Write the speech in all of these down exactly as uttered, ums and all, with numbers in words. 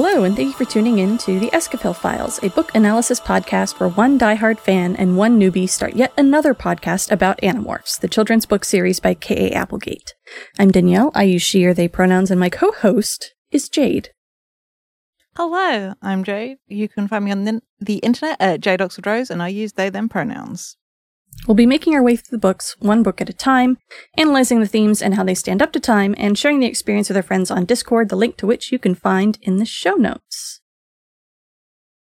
Hello, and thank you for tuning in to the Escafil Files, a book analysis podcast where one diehard fan and one newbie start yet another podcast about Animorphs, the children's book series by K A. Applegate. I'm Danielle, I use she or they pronouns, and my co-host is Jade. Hello, I'm Jade. You can find me on the, the internet at Jade Oxford Rose, and I use they, them pronouns. We'll be making our way through the books, one book at a time, analyzing the themes and how they stand up to time, and sharing the experience with our friends on Discord, the link to which you can find in the show notes.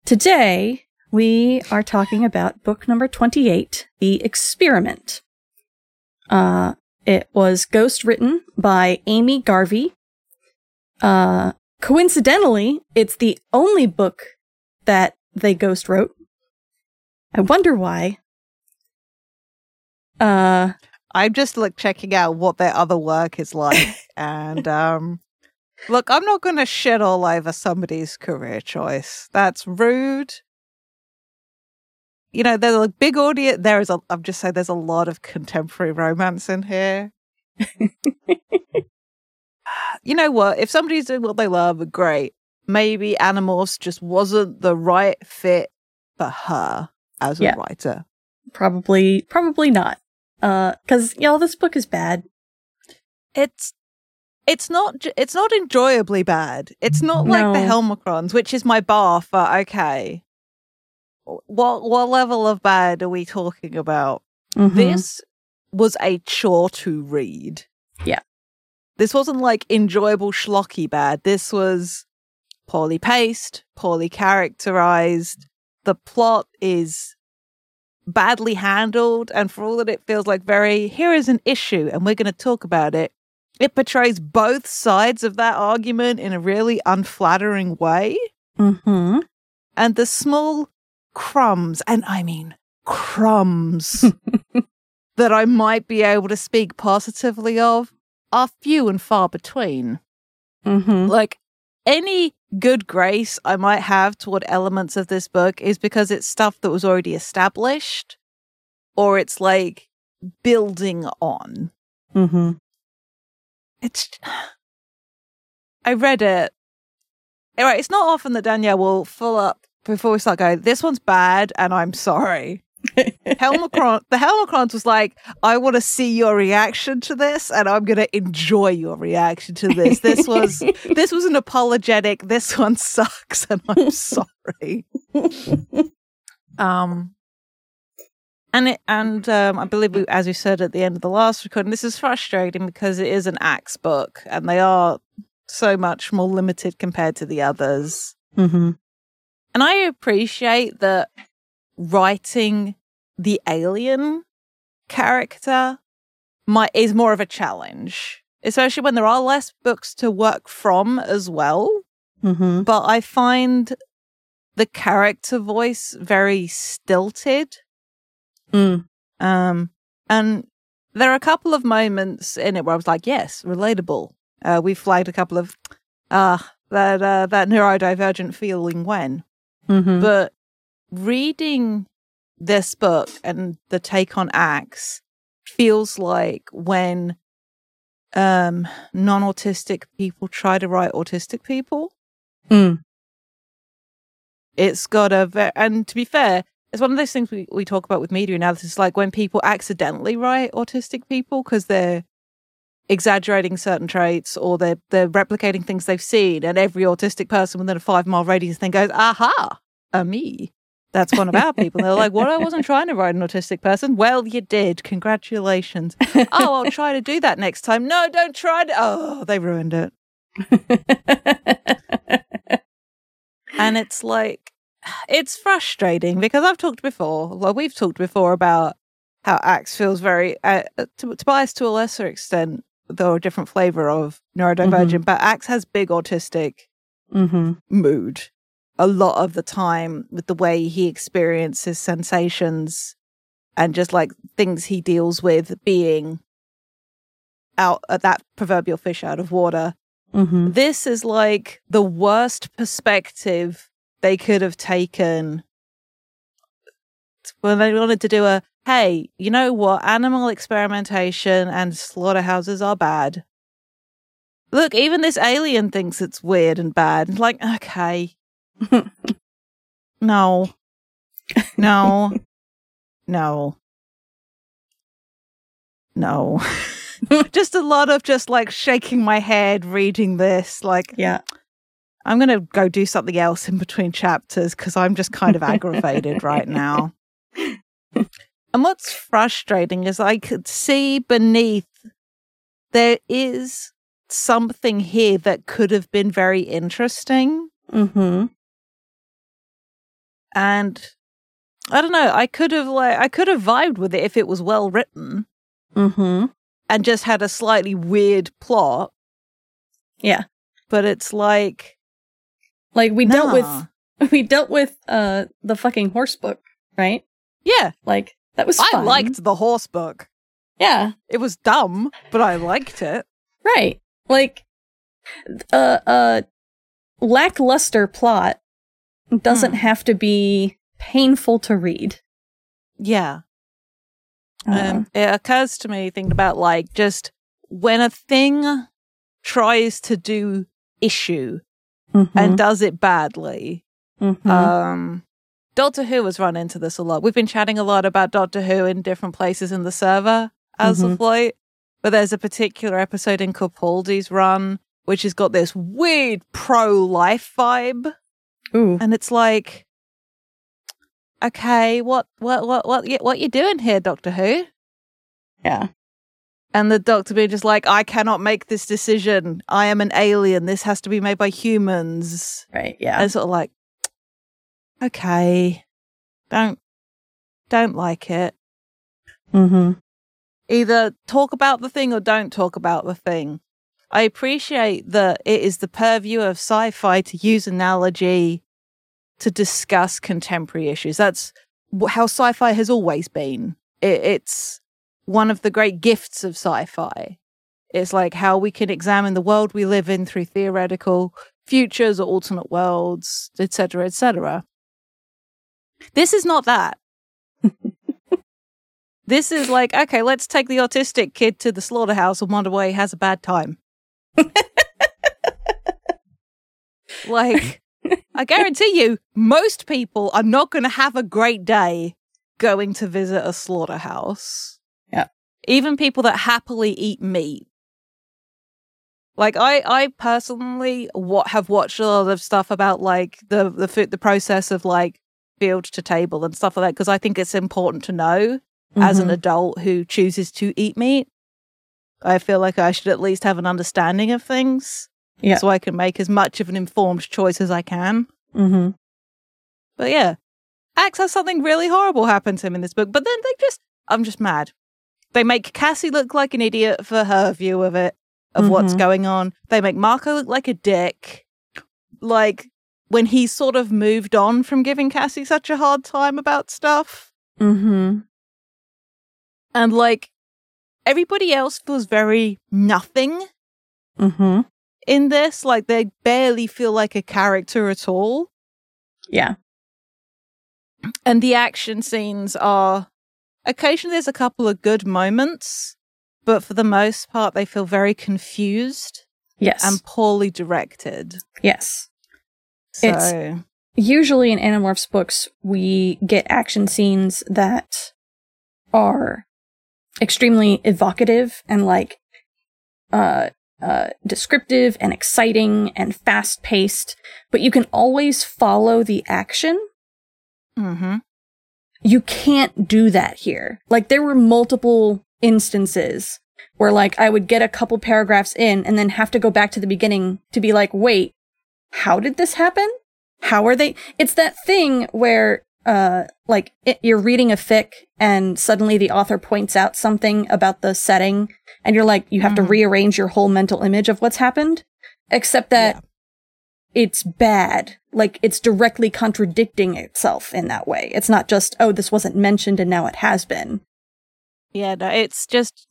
Today, we are talking about book number twenty-eight, The Experiment. Uh, it was ghost written by Amy Garvey. Uh, coincidentally, it's the only book that they ghost wrote. I wonder why. Uh, I'm just like checking out what their other work is like, and um, look, I'm not going to shit all over somebody's career choice. That's rude. You know, there's a big audience. There is. A, I'm just saying, there's a lot of contemporary romance in here. You know what? If somebody's doing what they love, great. Maybe Animorphs just wasn't the right fit for her as a yeah. writer. Probably, probably not. Uh, because y'all, this book is bad. It's, it's not, it's not enjoyably bad. It's not no. like the Helmacrons, which is my bar for okay. What what level of bad are we talking about? Mm-hmm. This was a chore to read. Yeah, this wasn't like enjoyable schlocky bad. This was poorly paced, poorly characterized. The plot is badly handled, and for all that it feels like very here is an issue and we're going to talk about it, it portrays both sides of that argument in a really unflattering way. Mm-hmm. And the small crumbs, and I mean crumbs, that I might be able to speak positively of are few and far between. Mm-hmm. Like any good grace I might have toward elements of this book is because it's stuff that was already established, or it's like building on. Mm-hmm. It's. I read it. All right, it's not often that Danielle will fill up before we start going, this one's bad and I'm sorry. Helmacron, the Helmacrons was like, I want to see your reaction to this, and I'm going to enjoy your reaction to this. This was this was an apologetic. This one sucks, and I'm sorry. um, and it and um, I believe we, as we said at the end of the last recording, this is frustrating because it is an Ax book, and they are so much more limited compared to the others. Mm-hmm. And I appreciate that. Writing the alien character might, is more of a challenge, especially when there are less books to work from as well. Mm-hmm. But I find the character voice very stilted. Mm. Um, and there are a couple of moments in it where I was like, yes, relatable. Uh, we flagged a couple of uh, that, uh, that neurodivergent feeling when. Mm-hmm. But reading this book and the take on Ax feels like when um, non-autistic people try to write autistic people. Mm. It's got a very, and to be fair, it's one of those things we, we talk about with media analysis, like when people accidentally write autistic people because they're exaggerating certain traits, or they're, they're replicating things they've seen, and every autistic person within a five-mile radius then goes, aha, a me. That's one of our people. They're like, well, I wasn't trying to write an autistic person. Well, you did. Congratulations. Oh, I'll try to do that next time. No, don't try to. Oh, they ruined it. And it's like, it's frustrating because I've talked before, like we've talked before about how Ax feels very, uh, to, Tobias to a lesser extent, though a different flavor of neurodivergent, mm-hmm. but Ax has big autistic mm-hmm. mood. A lot of the time with the way he experiences sensations and just like things he deals with being out at that proverbial fish out of water. Mm-hmm. This is like the worst perspective they could have taken when they wanted to do a, hey, you know what? Animal experimentation and slaughterhouses are bad. Look, even this alien thinks it's weird and bad. Like, okay. No. No. No. No. Just a lot of just like shaking my head, reading this. Like, yeah. I'm going to go do something else in between chapters because I'm just kind of aggravated right now. And what's frustrating is I could see beneath there is something here that could have been very interesting. Mm-hmm. And I don't know, I could have like I could have vibed with it if it was well written. Mm-hmm. And just had a slightly weird plot. Yeah. But it's like Like we nah. dealt with we dealt with uh the fucking horse book, right? Yeah. Like that was fun. I liked the horse book. Yeah. It was dumb, but I liked it. Right. Like uh uh lackluster plot doesn't hmm. have to be painful to read. Yeah. Uh. Um, it occurs to me thinking about like just when a thing tries to do issue mm-hmm. and does it badly. Mm-hmm. Um, Doctor Who has run into this a lot. We've been chatting a lot about Doctor Who in different places in the server as mm-hmm. of late, but there's a particular episode in Capaldi's run which has got this weird pro-life vibe. Ooh. And it's like, okay, what, what, what, what, what you doing here, Doctor Who? Yeah. And the Doctor being just like, I cannot make this decision. I am an alien. This has to be made by humans. Right. Yeah. And sort of like, okay, don't, don't like it. Mm-hmm. Either talk about the thing or don't talk about the thing. I appreciate that it is the purview of sci-fi to use analogy to discuss contemporary issues. That's how sci-fi has always been. It, it's one of the great gifts of sci-fi. It's like how we can examine the world we live in through theoretical futures or alternate worlds, et cetera, et cetera. This is not that. This is like, okay, let's take the autistic kid to the slaughterhouse and wonder why he has a bad time. Like, I guarantee you, most people are not going to have a great day going to visit a slaughterhouse. Yeah. Even people that happily eat meat. Like, I, I personally wa- have watched a lot of stuff about, like, the, the food, the process of, like, field to table and stuff like that, because I think it's important to know mm-hmm. as an adult who chooses to eat meat. I feel like I should at least have an understanding of things. Yeah. So I can make as much of an informed choice as I can. Mm-hmm. But yeah, Ax has something really horrible happen to him in this book, but then they just, I'm just mad. They make Cassie look like an idiot for her view of it, of mm-hmm. what's going on. They make Marco look like a dick. Like, when he sort of moved on from giving Cassie such a hard time about stuff. Mm-hmm. And, like, everybody else feels very nothing. Mm-hmm. In this, like, they barely feel like a character at all. Yeah. And the action scenes are, occasionally there's a couple of good moments, but for the most part they feel very confused. Yes. And poorly directed. Yes. So. It's usually in Animorphs books we get action scenes that are extremely evocative and, like, uh... Uh, descriptive and exciting and fast-paced, but you can always follow the action. Mm-hmm. You can't do that here. Like, there were multiple instances where, like, I would get a couple paragraphs in and then have to go back to the beginning to be like, wait, how did this happen? How are they? It's that thing where, uh, like, it, you're reading a fic and suddenly the author points out something about the setting. And you're like, you have mm-hmm. to rearrange your whole mental image of what's happened, except that yeah. it's bad. Like, it's directly contradicting itself in that way. It's not just, oh, this wasn't mentioned and now it has been. Yeah, no, it's just,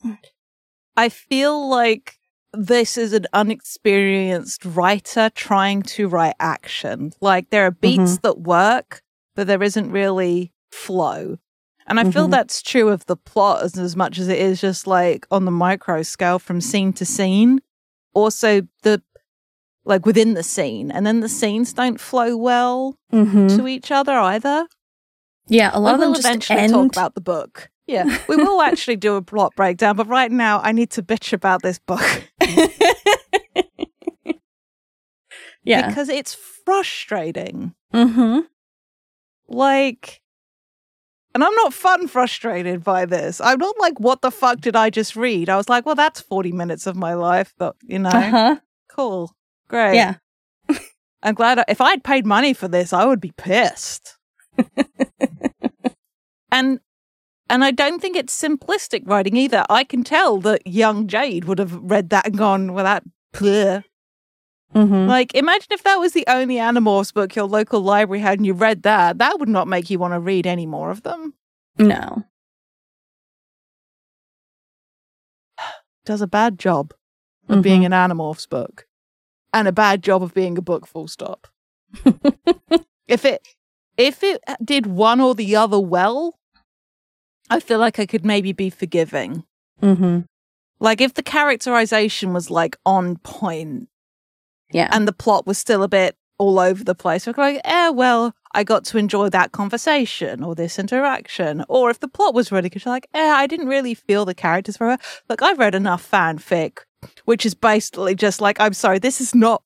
I feel like this is an unexperienced writer trying to write action. Like, there are beats mm-hmm. that work, but there isn't really flow. And I feel mm-hmm. that's true of the plot as, as much as it is just, like, on the micro scale from scene to scene. also the like within the scene, and then the scenes don't flow well mm-hmm. to each other either. Yeah, a lot of them just end. We will eventually talk about the book. Yeah, we will actually do a plot breakdown, but right now I need to bitch about this book. Yeah, because it's frustrating. Mm-hmm. Like, and I'm not fun frustrated by this. I'm not like, what the fuck did I just read? I was like, well, that's forty minutes of my life, but you know, uh-huh. cool, great. Yeah, I'm glad. I, if I'd paid money for this, I would be pissed. and. And I don't think it's simplistic writing either. I can tell that young Jade would have read that and gone, well, that, bleh. Mm-hmm. Like, imagine if that was the only Animorphs book your local library had and you read that. That would not make you want to read any more of them. No. Does a bad job of mm-hmm. being an Animorphs book. And a bad job of being a book, full stop. If it, if it did one or the other well, I feel like I could maybe be forgiving. Mm-hmm. Like, if the characterization was, like, on point. Yeah. And the plot was still a bit all over the place. We're like, eh, well, I got to enjoy that conversation or this interaction. Or if the plot was really good, you're like, eh, I didn't really feel the characters very well. Look, I've read enough fanfic, which is basically just like, I'm sorry, this is not,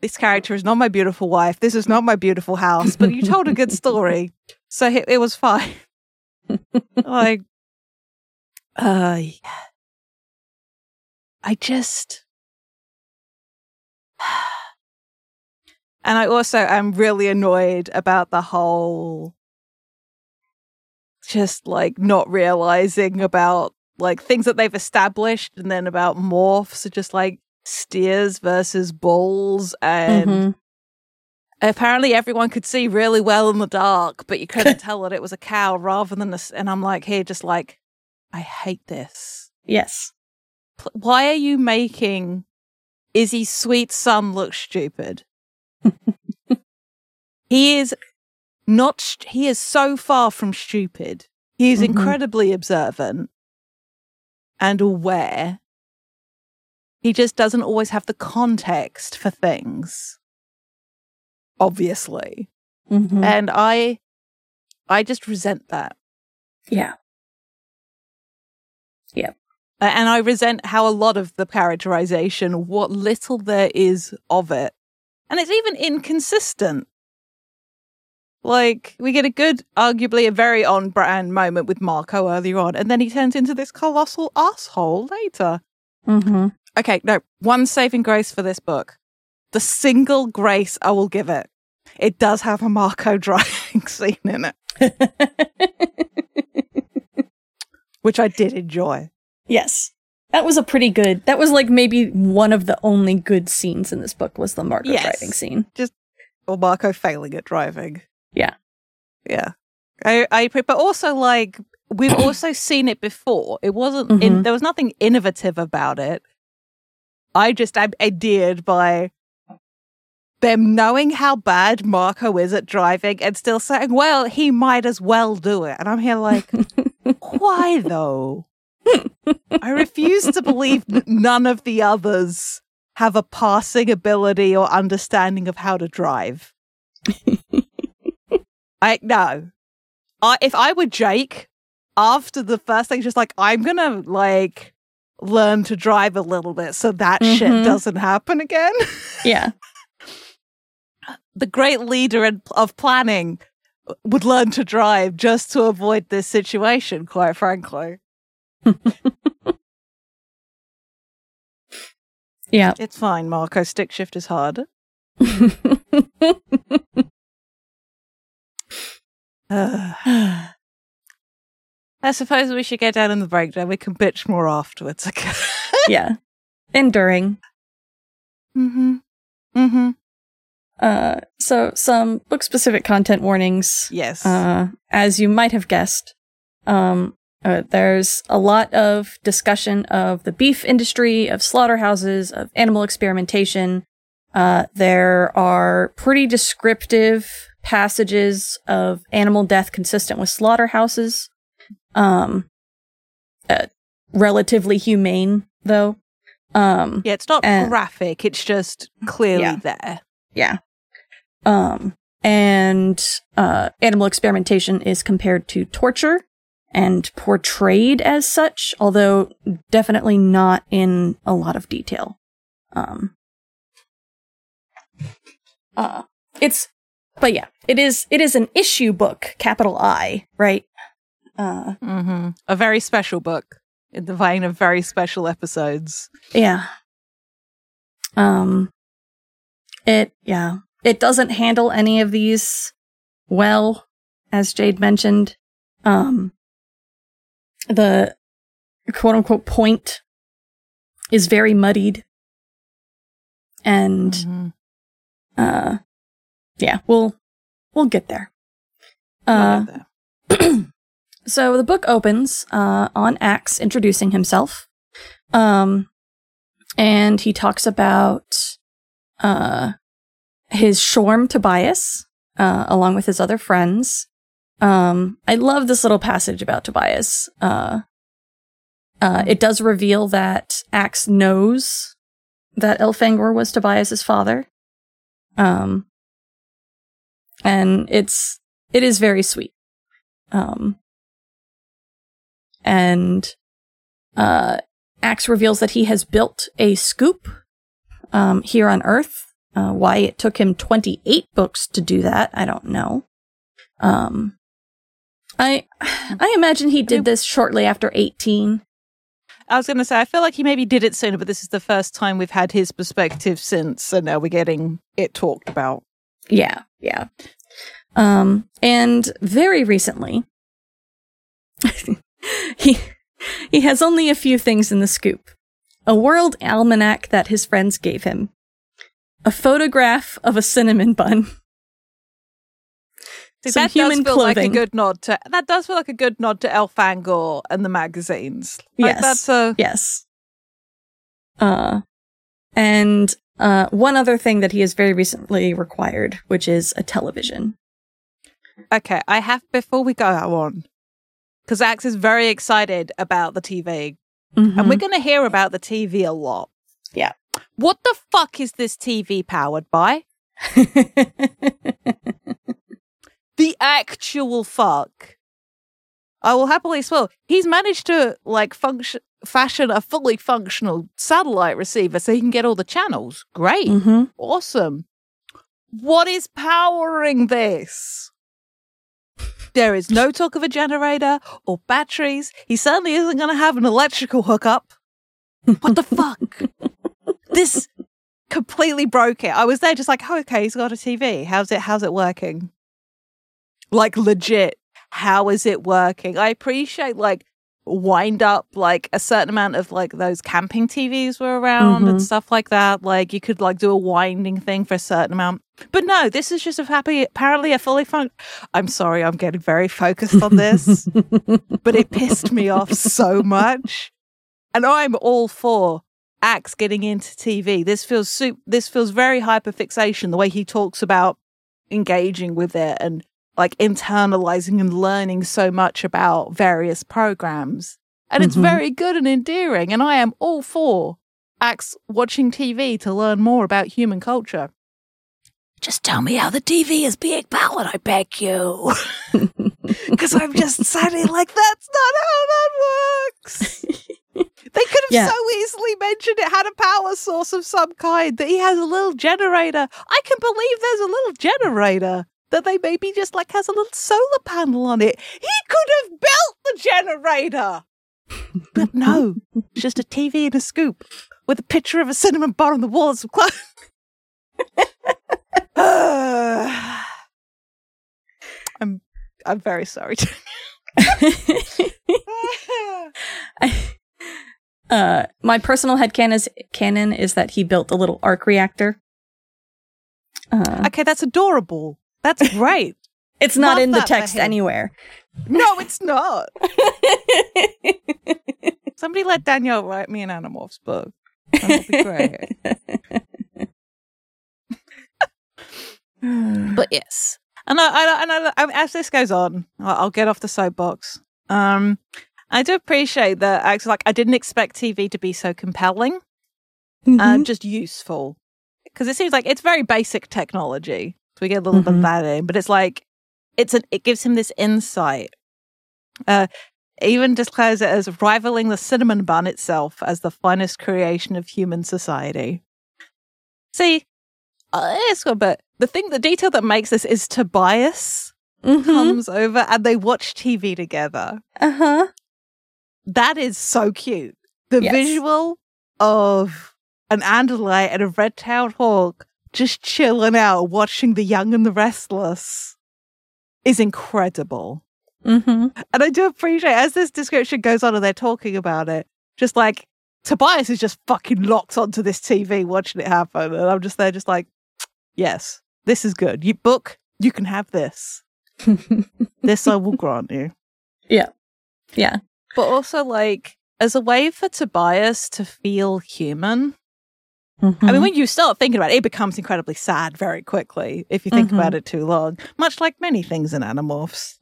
this character is not my beautiful wife. This is not my beautiful house. But you told a good story, so it, it was fine. Like, uh, yeah. I just, and I also am really annoyed about the whole, just like not realizing about like things that they've established, and then about morphs, so just like steers versus bulls, and. Mm-hmm. Apparently everyone could see really well in the dark, but you couldn't tell that it was a cow rather than this. And I'm like, here, just like, I hate this. Yes. P- why are you making Izzy's sweet son look stupid? He is not, st- he is so far from stupid. He is mm-hmm. incredibly observant and aware. He just doesn't always have the context for things. Obviously. Mm-hmm. And I I just resent that. Yeah. Yeah. And I resent how a lot of the characterization, what little there is of it. And it's even inconsistent. Like, we get a good, arguably a very on-brand moment with Marco earlier on, and then he turns into this colossal asshole later. Mm-hmm. Okay, no, one saving grace for this book. The single grace I will give it. It does have a Marco driving scene in it. Which I did enjoy. Yes. That was a pretty good, that was like maybe one of the only good scenes in this book was the Marco yes. driving scene. Just, or Marco failing at driving. Yeah. Yeah. I, I but also like, we've also seen it before. It wasn't, mm-hmm. in, there was nothing innovative about it. I just am endeared by them knowing how bad Marco is at driving and still saying, well, he might as well do it. And I'm here like, why though? I refuse to believe that none of the others have a passing ability or understanding of how to drive. I no. I, if I were Jake, after the first thing, just like, I'm going to like learn to drive a little bit so that mm-hmm. shit doesn't happen again. Yeah. The great leader of planning would learn to drive just to avoid this situation, quite frankly. Yeah. It's fine, Marco. Stick shift is hard. uh, I suppose we should get down in the breakdown. We can bitch more afterwards. Yeah. Enduring. Mm-hmm. Mm-hmm. Uh, so some book-specific content warnings. Yes. Uh, as you might have guessed, um, uh, there's a lot of discussion of the beef industry, of slaughterhouses, of animal experimentation. Uh, there are pretty descriptive passages of animal death consistent with slaughterhouses. Um, uh, relatively humane, though. Um, yeah, it's not and, graphic. It's just clearly yeah, there. Yeah. Um, and uh, animal experimentation is compared to torture and portrayed as such, although definitely not in a lot of detail. Um, uh, it's, but yeah, it is, it is an issue book, capital I, right? Uh, mm-hmm. A very special book in the vein of very special episodes. Yeah. Um, it, yeah, it doesn't handle any of these well, as Jade mentioned. Um, the quote-unquote point is very muddied. And, mm-hmm. uh, yeah, we'll, we'll get there. Uh, we'll get there. So the book opens, uh, on Ax introducing himself. Um, and he talks about, uh, his shorm Tobias, uh, along with his other friends. Um, I love this little passage about Tobias. Uh, uh, it does reveal that Ax knows that Elfangor was Tobias's father. Um, and it's, it is very sweet. Um, and, uh, Ax reveals that he has built a scoop, um, here on Earth. Uh, why it took him twenty-eight books to do that, I don't know. Um, I, I imagine he did this shortly after eighteen. I was going to say, I feel like he maybe did it sooner, but this is the first time we've had his perspective since, and now we're getting it talked about. Yeah, yeah. Um, and very recently, he he has only a few things in the scoop. A world almanac that his friends gave him. A photograph of a cinnamon bun. See, Some that human does feel clothing. Like a good nod to, that does feel like a good nod to Elfangor and the magazines. Like, yes, that's a yes. Uh, and uh, one other thing that he has very recently required, which is a television. Okay, I have before we go on, because Ax is very excited about the T V, mm-hmm. and we're going to hear about the T V a lot. Yeah, what the fuck is this T V powered by? The actual fuck. I will happily swear. He's managed to, like, function, fashion a fully functional satellite receiver so he can get all the channels. Great. Mm-hmm. Awesome. What is powering this? There is no talk of a generator or batteries. He certainly isn't going to have an electrical hookup. What the fuck? This completely broke it. I was there just like, oh, okay, he's got a T V. How's it, how's it working? Like, legit, how is it working? I appreciate, like, wind up, like, a certain amount of, like, those camping T Vs were around mm-hmm. and stuff like that. Like, you could, like, do a winding thing for a certain amount. But no, this is just a happy, apparently a fully fun. I'm sorry, I'm getting very focused on this. But it pissed me off so much. And I'm all for Ax getting into T V. This feels, su- this feels very hyperfixation, the way he talks about engaging with it and, like, internalizing and learning so much about various programs. And mm-hmm. it's very good and endearing. And I am all for Ax watching T V to learn more about human culture. Just tell me how the T V is being powered, I beg you. Because I'm just sounding like that's not how that works. They could have yeah. so easily mentioned it had a power source of some kind, that he has a little generator. I can believe there's a little generator. That they maybe just, like, has a little solar panel on it. He could have built the generator! But no, it's just a T V and a scoop with a picture of a cinnamon bun on the walls of clothes. uh, I'm, I'm very sorry. I, uh, my personal headcanon is, canon is that he built a little arc reactor. Uh, okay, that's adorable. That's great. It's not Love in the text anywhere. No, it's not. Somebody let Danielle write me an Animorphs book. That would be great. But yes. And, I, I, and I, I, as this goes on, I'll, I'll get off the soapbox. Um, I do appreciate that. I, like, I didn't expect T V to be so compelling. mm-hmm. um, just useful. Because it seems like it's very basic technology. So we get a little mm-hmm. bit of that in, but it's like, it's an, it gives him this insight. Uh, even declares it as rivaling the cinnamon bun itself as the finest creation of human society. See, uh, it's good, but the thing, the detail that makes this is Tobias mm-hmm. comes over and they watch T V together. Uh-huh. That is so cute. The yes. visual of an Andalite and a red-tailed hawk just chilling out watching The Young and the Restless is incredible. Mm-hmm. And I do appreciate, as this description goes on and they're talking about it, just like, Tobias is just fucking locked onto this T V watching it happen. And I'm just there just like, yes, this is good. You book, you can have this. This I will grant you. Yeah. Yeah. But also, like, as a way for Tobias to feel human, mm-hmm. I mean, when you start thinking about it, it becomes incredibly sad very quickly if you think mm-hmm. about it too long, much like many things in Animorphs.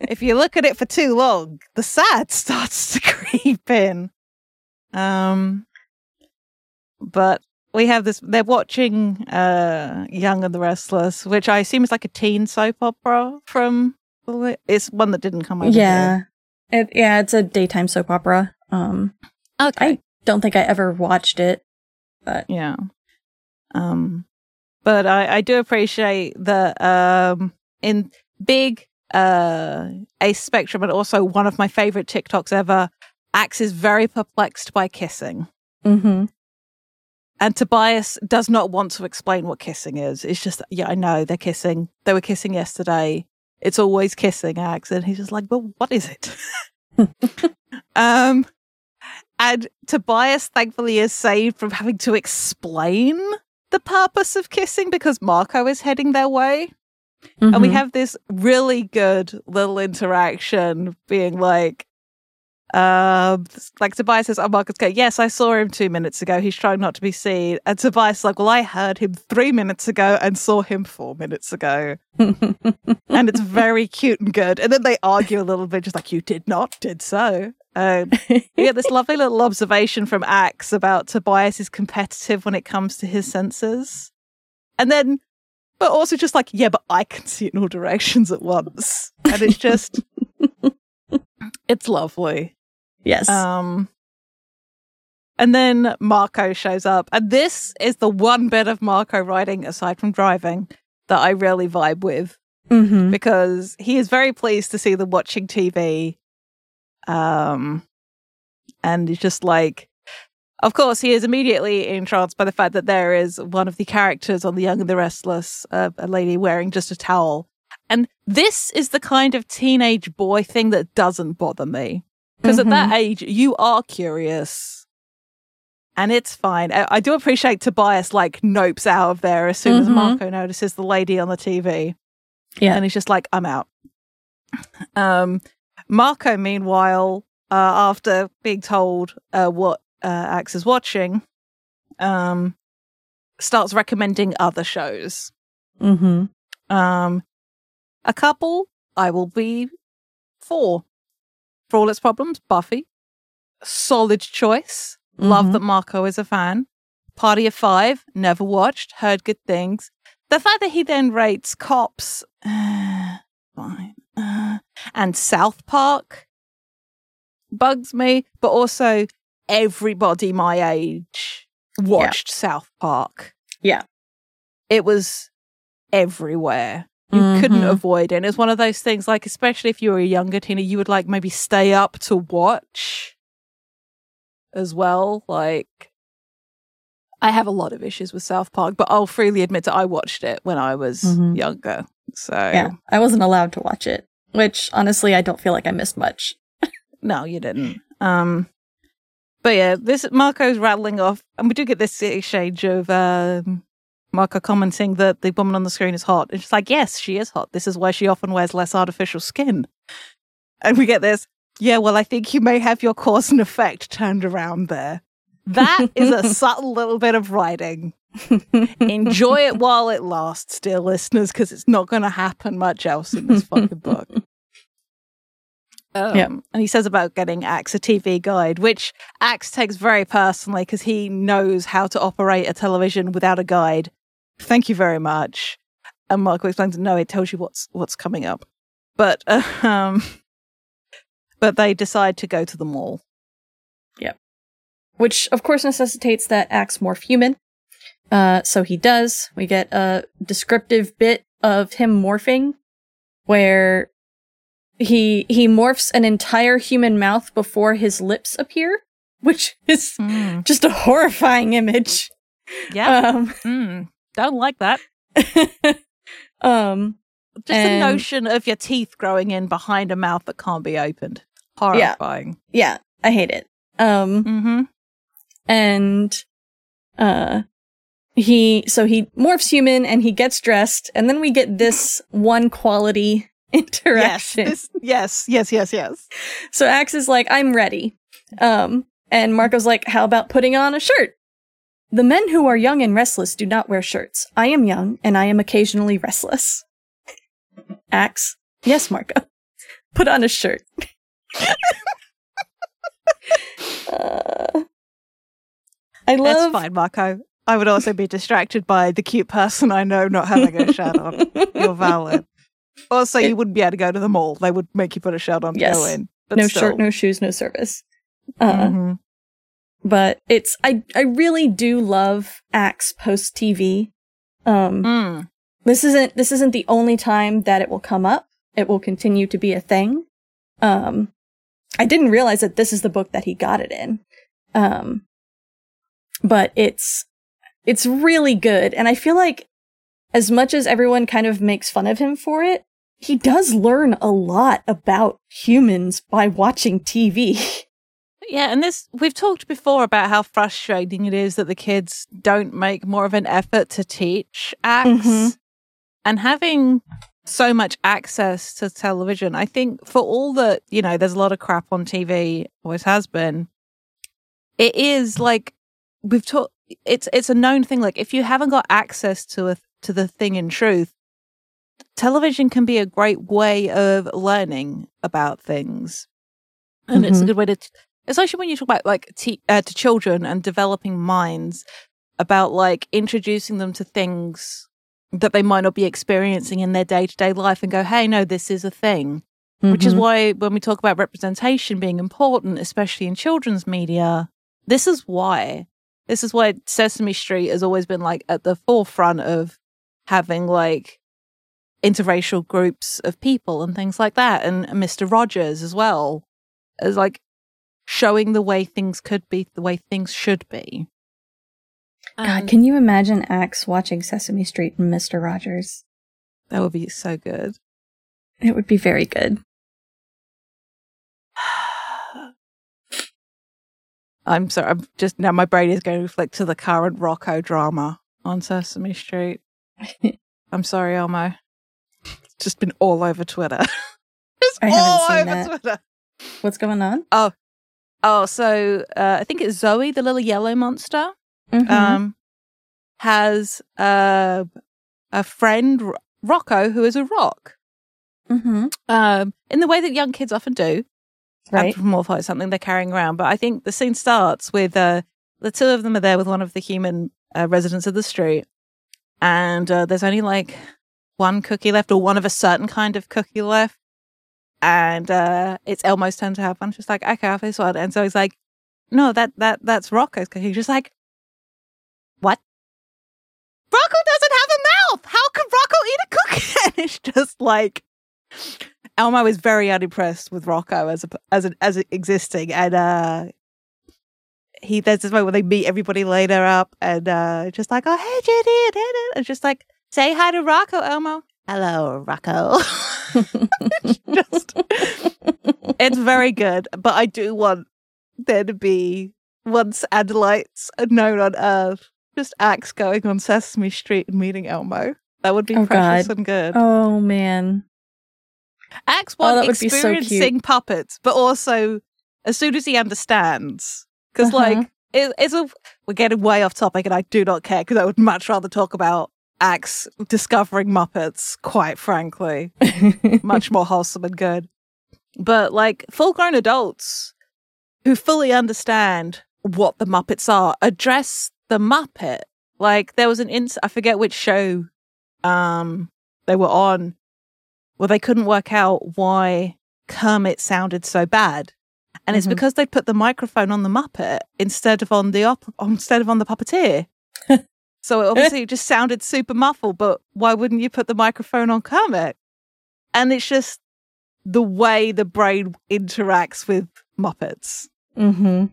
If you look at it for too long, the sad starts to creep in. Um, but we have this, they're watching uh, Young and the Restless, which I assume is like a teen soap opera from, it's one that didn't come out. Yeah. It, yeah, it's a daytime soap opera. Um, okay. I don't think I ever watched it. But yeah, um, but I, I do appreciate that um, in big uh, a spectrum, and also one of my favorite TikToks ever. Ax is very perplexed by kissing, mm-hmm. and Tobias does not want to explain what kissing is. It's just, yeah, I know they're kissing. They were kissing yesterday. It's always kissing, Ax, and he's just like, but what is it? um. And Tobias, thankfully, is saved from having to explain the purpose of kissing because Marco is heading their way. Mm-hmm. And we have this really good little interaction being like, uh, like Tobias says, oh, Marco's going, yes, I saw him two minutes ago. He's trying not to be seen. And Tobias is like, well, I heard him three minutes ago and saw him four minutes ago. And it's very cute and good. And then they argue a little bit, just like, you did not, did so. Um, you get this lovely little observation from Ax about Tobias is competitive when it comes to his senses, and then, but also just like, yeah, but I can see it in all directions at once, and it's just, it's lovely. Yes. Um, and then Marco shows up, and this is the one bit of Marco writing, aside from driving, that I really vibe with mm-hmm. because he is very pleased to see them watching T V. Um, and it's just like, of course, he is immediately entranced by the fact that there is one of the characters on The Young and the Restless, uh, a lady wearing just a towel. And this is the kind of teenage boy thing that doesn't bother me. Because mm-hmm. at that age, you are curious. And it's fine. I, I do appreciate Tobias, like, nopes out of there as soon mm-hmm. as Marco notices the lady on the T V. Yeah. And he's just like, I'm out. Um, Marco, meanwhile, uh, after being told uh, what uh, Ax is watching, um, starts recommending other shows. Mm-hmm. Um, a couple I will be for. For all its problems, Buffy. Solid choice. Mm-hmm. Love that Marco is a fan. Party of Five, never watched, heard good things. The fact that he then rates Cops, uh, fine. Uh, and South Park bugs me, but also everybody my age watched yeah. South Park. Yeah. It was everywhere. You mm-hmm. couldn't avoid it. And it's one of those things, like, especially if you were a younger teenager, you would, like, maybe stay up to watch as well. Like, I have a lot of issues with South Park, but I'll freely admit that I watched it when I was mm-hmm. younger. So yeah, I wasn't allowed to watch it, which honestly, I don't feel like I missed much. No, you didn't. Um, but yeah, this Marco's rattling off, and we do get this exchange of um, Marco commenting that the woman on the screen is hot. And she's like, yes, she is hot. This is why she often wears less artificial skin. And we get this, yeah, well, I think you may have your cause and effect turned around there. That is a subtle little bit of writing. Enjoy it while it lasts, dear listeners, because it's not going to happen much else in this fucking book. Um, yeah. And he says about getting Ax a T V guide, which Ax takes very personally because he knows how to operate a television without a guide. Thank you very much. And Marco explains, no, it tells you what's what's coming up. But uh, um, but they decide to go to the mall. Yep. Which, of course, necessitates that Ax morph human. Uh, so he does. We get a descriptive bit of him morphing where he he morphs an entire human mouth before his lips appear, which is mm. just a horrifying image. Yeah. Um, mm. Don't like that. um, just and, the notion of your teeth growing in behind a mouth that can't be opened. Horrifying. Yeah, yeah, I hate it. Um, mm-hmm. And uh, he so he morphs human and he gets dressed, and then we get this one quality interaction. Yes, this, yes, yes, yes, yes. So Ax is like, I'm ready. Um, and Marco's like, how about putting on a shirt? The men who are young and restless do not wear shirts. I am young, and I am occasionally restless. Ax, yes, Marco. Put on a shirt. uh, I love... That's fine, Marco. I would also be distracted by the cute person I know not having a shirt on. You're valid. Also, it... you wouldn't be able to go to the mall. They would make you put a shirt on to yes. go in. But no still. Shirt, no shoes, no service. Uh, mm-hmm. But it's, I I really do love Ax post T V. Um, mm. This isn't this isn't the only time that it will come up. It will continue to be a thing. Um, I didn't realize that this is the book that he got it in. Um, but it's it's really good, and I feel like as much as everyone kind of makes fun of him for it, he does learn a lot about humans by watching T V. Yeah, and this we've talked before about how frustrating it is that the kids don't make more of an effort to teach Ax. Mm-hmm. And having so much access to television, I think for all the, you know, there's a lot of crap on T V, always has been, it is like we've talked, it's it's a known thing, like if you haven't got access to a, to the thing in truth, television can be a great way of learning about things. And mm-hmm. it's a good way to... T- Especially when you talk about like t- uh, to children and developing minds, about like introducing them to things that they might not be experiencing in their day-to-day life and go, hey, no, this is a thing. Mm-hmm. Which is why when we talk about representation being important, especially in children's media, this is why. This is why Sesame Street has always been like at the forefront of having like interracial groups of people and things like that. And Mister Rogers as well as like showing the way things could be, the way things should be. Um, God, can you imagine Ax watching Sesame Street and Mister Rogers? That would be so good. It would be very good. I'm sorry, I'm just, now my brain is going to reflect to the current Rocco drama on Sesame Street. I'm sorry, Elmo. It's just been all over Twitter. It's I all haven't seen over that. Twitter. What's going on? Oh, Oh, so uh, I think it's Zoe, the little yellow monster, mm-hmm. um, has uh, a friend, R- Rocco, who is a rock. Mm-hmm. Um, in the way that young kids often do, right. Anthropomorphize something they're carrying around. But I think the scene starts with uh, the two of them are there with one of the human uh, residents of the street, and uh, there's only like one cookie left, or one of a certain kind of cookie left. And uh, it's Elmo's turn to have one. She's like, okay, I'll have this one. And so he's like, no, that that that's Rocco's cookie. He's just like, what? Rocco doesn't have a mouth. How could Rocco eat a cookie? And it's just like, Elmo is very unimpressed with Rocco as a, as an, as existing. And uh, he there's this moment where they meet everybody later up, and uh, just like, oh hey Judy, and it's just like, say hi to Rocco, Elmo. Hello, Rocco. It's just, it's very good, but I do want there to be, once Andalites are known on Earth, just Ax going on Sesame Street and meeting Elmo. That would be oh, precious God. And good. Oh man, Ax one oh, experiencing so puppets, but also as soon as he understands, because uh-huh. like it, it's a we're getting way off topic, and I do not care because I would much rather talk about Ax discovering Muppets, quite frankly. Much more wholesome and good. But like full-grown adults who fully understand what the Muppets are address the Muppet. Like there was an ins- I forget which show um, they were on where they couldn't work out why Kermit sounded so bad. And it's mm-hmm. because they put the microphone on the Muppet instead of on the op- instead of on the puppeteer. So it obviously just sounded super muffled, but why wouldn't you put the microphone on Kermit? And it's just the way the brain interacts with Muppets. Mm-hmm.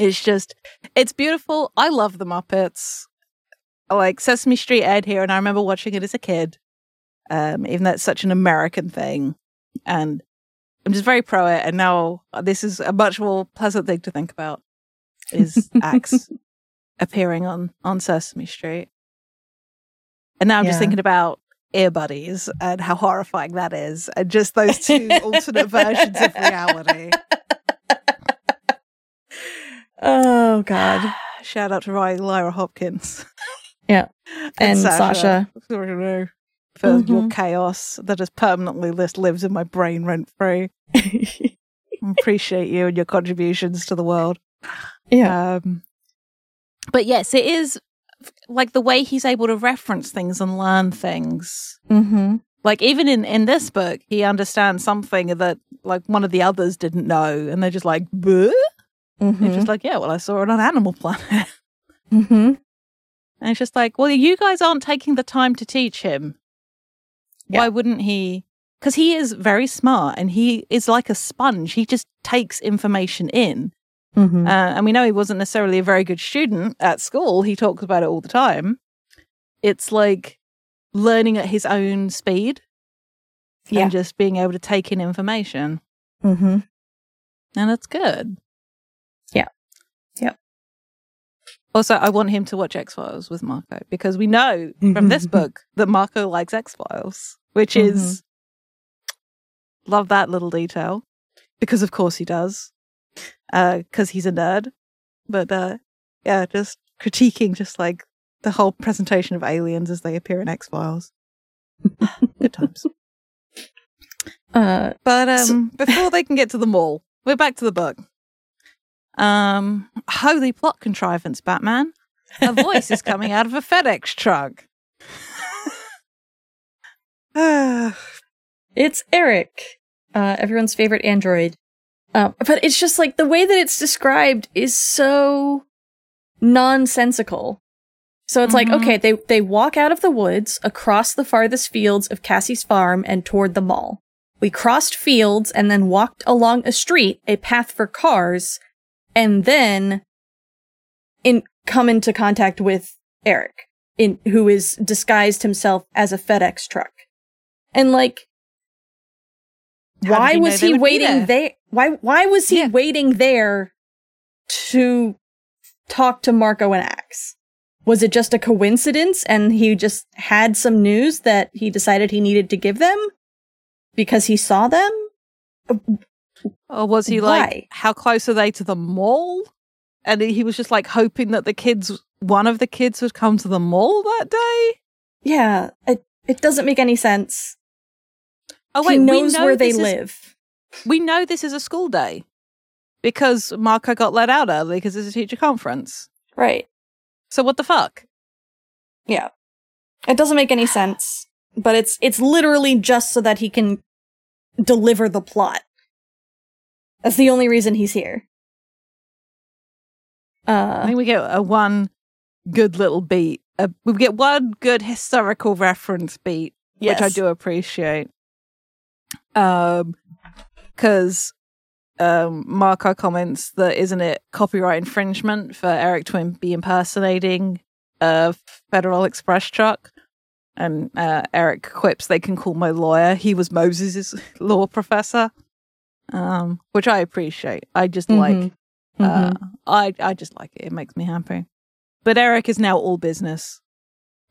It's just, it's beautiful. I love the Muppets. Like Sesame Street aired here, and I remember watching it as a kid, um, even though it's such an American thing. And I'm just very pro it, and now this is a much more pleasant thing to think about, is Ax appearing on, on Sesame Street. And now I'm yeah. just thinking about Ear Buddies and how horrifying that is, and just those two alternate versions of reality. Oh, God. Shout out to Ryan Lyra Hopkins. Yeah. And, and Sasha. Sasha. For mm-hmm. your chaos that has permanently lives in my brain rent-free. Appreciate you and your contributions to the world. Yeah. Um, but yes, it is like the way he's able to reference things and learn things. Mm-hmm. Like even in, in this book, he understands something that like one of the others didn't know, and they're just like, bleh? Mm-hmm. They're just like, yeah, well, I saw it on Animal Planet. Mm-hmm. And it's just like, well, you guys aren't taking the time to teach him. Yeah. Why wouldn't he? Because he is very smart and he is like a sponge. He just takes information in. Mm-hmm. Uh, and we know he wasn't necessarily a very good student at school. He talks about it all the time. It's like learning at his own speed yeah. and just being able to take in information. Mm-hmm. And that's good. Yeah. Yep. Also, I want him to watch X-Files with Marco, because we know from this book that Marco likes X-Files, which mm-hmm. is, love that little detail, because of course he does, because uh, he's a nerd. But uh, yeah, just critiquing just like the whole presentation of aliens as they appear in X-Files. Good times. Uh, but um, so- before they can get to the mall, we're back to the book. Um, holy plot contrivance, Batman. Her voice is coming out of a FedEx truck. It's Erek, uh, everyone's favorite android. Uh, but it's just like the way that it's described is so nonsensical. So it's mm-hmm. like, okay, they, they walk out of the woods across the farthest fields of Cassie's farm and toward the mall. We crossed fields and then walked along a street, a path for cars, and then in come into contact with Erek, in who is disguised himself as a FedEx truck. And like, How why was he waiting there? there? Why why was he yeah. waiting there to talk to Marco and Ax? Was it just a coincidence and he just had some news that he decided he needed to give them because he saw them? Or was he Why? like, how close are they to the mall? And he was just like hoping that the kids, one of the kids would come to the mall that day? Yeah, it, it doesn't make any sense. Oh, wait, he knows we know where they is, live. We know this is a school day because Marco got let out early because it's a teacher conference. Right. So what the fuck? Yeah. It doesn't make any sense, but it's it's literally just so that he can deliver the plot. That's the only reason he's here. Uh, I think we get a one good little beat. Uh, we get one good historical reference beat, yes. which I do appreciate. Um, because um, Marco comments that isn't it copyright infringement for Erek to be impersonating a Federal Express truck, and uh, Erek quips, "They can call my lawyer. He was Moses' law professor." Um, which I appreciate. I just mm-hmm. like, uh, mm-hmm. I I just like it. It makes me happy. But Erek is now all business.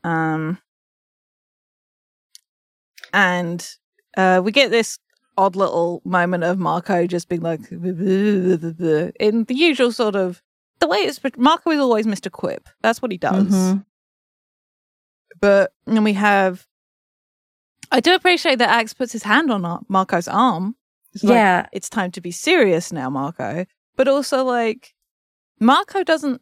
Um, and uh, we get this odd little moment of Marco just being like, bleh, bleh, bleh, bleh, in the usual sort of, the way it's, Marco is always Mister Quip. That's what he does. Mm-hmm. But then we have, I do appreciate that Ax puts his hand on Marco's arm. It's like, yeah. It's time to be serious now, Marco. But also, like, Marco doesn't...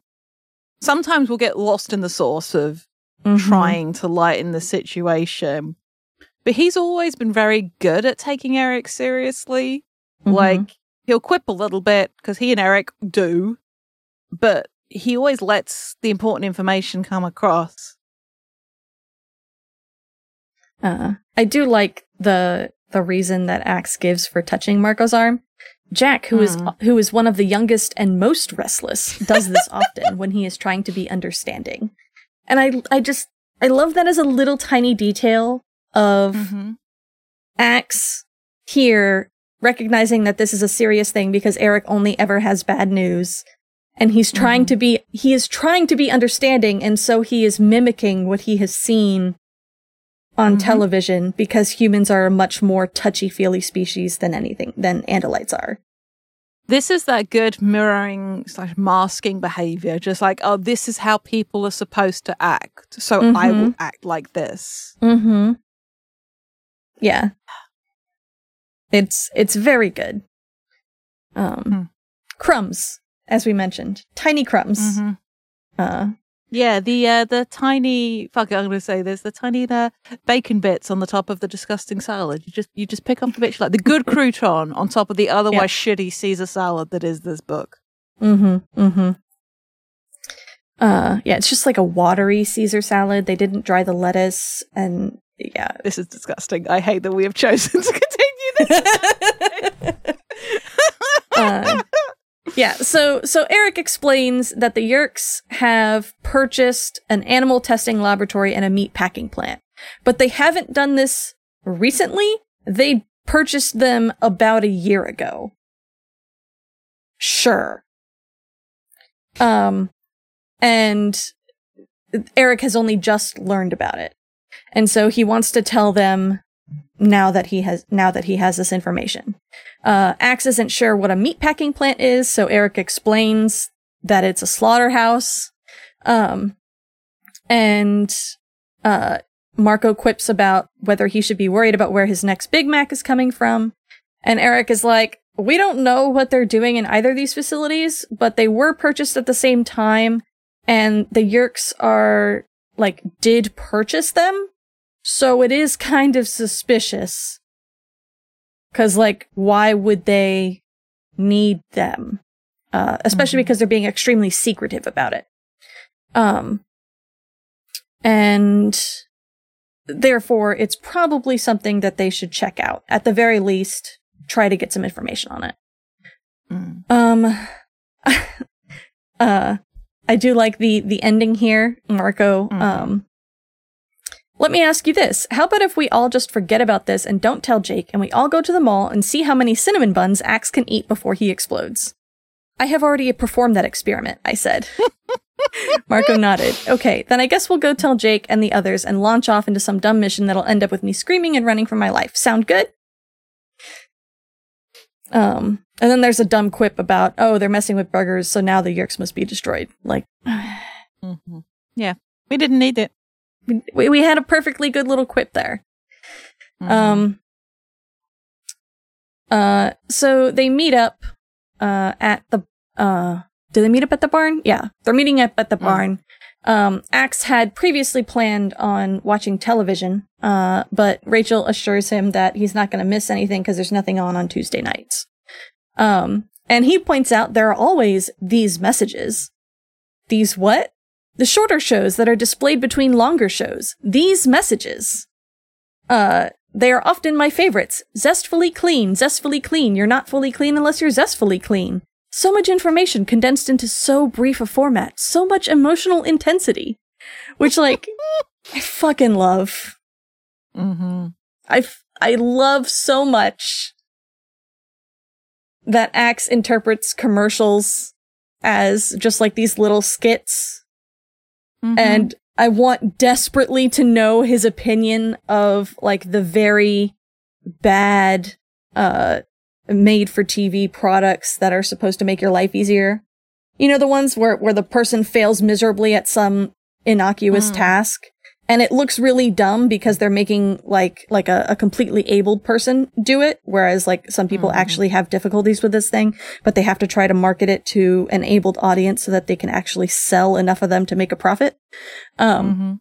Sometimes we'll get lost in the source of mm-hmm. trying to lighten the situation. But he's always been very good at taking Erek seriously. Mm-hmm. Like, he'll quip a little bit, because he and Erek do. But he always lets the important information come across. Uh, I do like the... the reason that Ax gives for touching Marco's arm. Jack, who mm. is who is one of the youngest and most restless, does this often when he is trying to be understanding. And I I just, I love that as a little tiny detail of mm-hmm. Ax here recognizing that this is a serious thing because Erek only ever has bad news. And he's trying mm-hmm. to be, he is trying to be understanding, and so he is mimicking what he has seen on mm-hmm. television, because humans are a much more touchy-feely species than anything, than Andalites are. This is that good mirroring slash masking behavior, just like, oh, this is how people are supposed to act, so mm-hmm. I will act like this. Mm-hmm. Yeah. It's it's very good. Um, mm. Crumbs, as we mentioned. Tiny crumbs. Mm-hmm. Uh Yeah, the uh, the tiny fuck it, I'm gonna say this, the tiny uh, bacon bits on the top of the disgusting salad. You just you just pick up the bit you like, the good crouton on top of the otherwise yeah. shitty Caesar salad that is this book. Mm-hmm. Mm-hmm. Uh yeah, it's just like a watery Caesar salad. They didn't dry the lettuce, and yeah. This is disgusting. I hate that we have chosen to continue this. uh. Yeah, so so Erek explains that the Yeerks have purchased an animal testing laboratory and a meat packing plant, but they haven't done this recently. They purchased them about a year ago. Sure. Um, and Erek has only just learned about it, and so he wants to tell them now that he has now that he has this information. Uh, Ax isn't sure what a meatpacking plant is, so Erek explains that it's a slaughterhouse. Um, and uh, Marco quips about whether he should be worried about where his next Big Mac is coming from. And Erek is like, we don't know what they're doing in either of these facilities, but they were purchased at the same time, and the Yeerks are, like, did purchase them. So it is kind of suspicious. Because, like, why would they need them? Uh, especially mm-hmm. because they're being extremely secretive about it. Um, and therefore, it's probably something that they should check out. At the very least, try to get some information on it. Mm. Um, uh, I do like the, the ending here, Marco. Mm. Um, Let me ask you this. How about if we all just forget about this and don't tell Jake, and we all go to the mall and see how many cinnamon buns Ax can eat before he explodes? I have already performed that experiment, I said. Marco nodded. Okay, then I guess we'll go tell Jake and the others and launch off into some dumb mission that'll end up with me screaming and running for my life. Sound good? Um, and then there's a dumb quip about, oh, they're messing with burgers, so now the Yeerks must be destroyed. Like, mm-hmm. yeah, we didn't need it. We we had a perfectly good little quip there. Mm-hmm. Um. Uh. So they meet up. Uh. At the. Uh. Do they meet up at the barn? Yeah, they're meeting up at the mm. barn. Um. Ax had previously planned on watching television. Uh. But Rachel assures him that he's not going to miss anything because there's nothing on on Tuesday nights. Um. And he points out there are always these messages. These what? The shorter shows that are displayed between longer shows. These messages. Uh, they are often my favorites. Zestfully clean, zestfully clean. You're not fully clean unless you're zestfully clean. So much information condensed into so brief a format. So much emotional intensity. Which, like, I fucking love. Mm-hmm. I, f- I love so much that Ax interprets commercials as just, like, these little skits. Mm-hmm. And I want desperately to know his opinion of, like, the very bad, uh, made-for-T V products that are supposed to make your life easier. You know, the ones where, where the person fails miserably at some innocuous mm. task, And it looks really dumb because they're making like like a, a completely abled person do it, whereas like some people mm-hmm. actually have difficulties with this thing, but they have to try to market it to an abled audience so that they can actually sell enough of them to make a profit. Um, mm-hmm.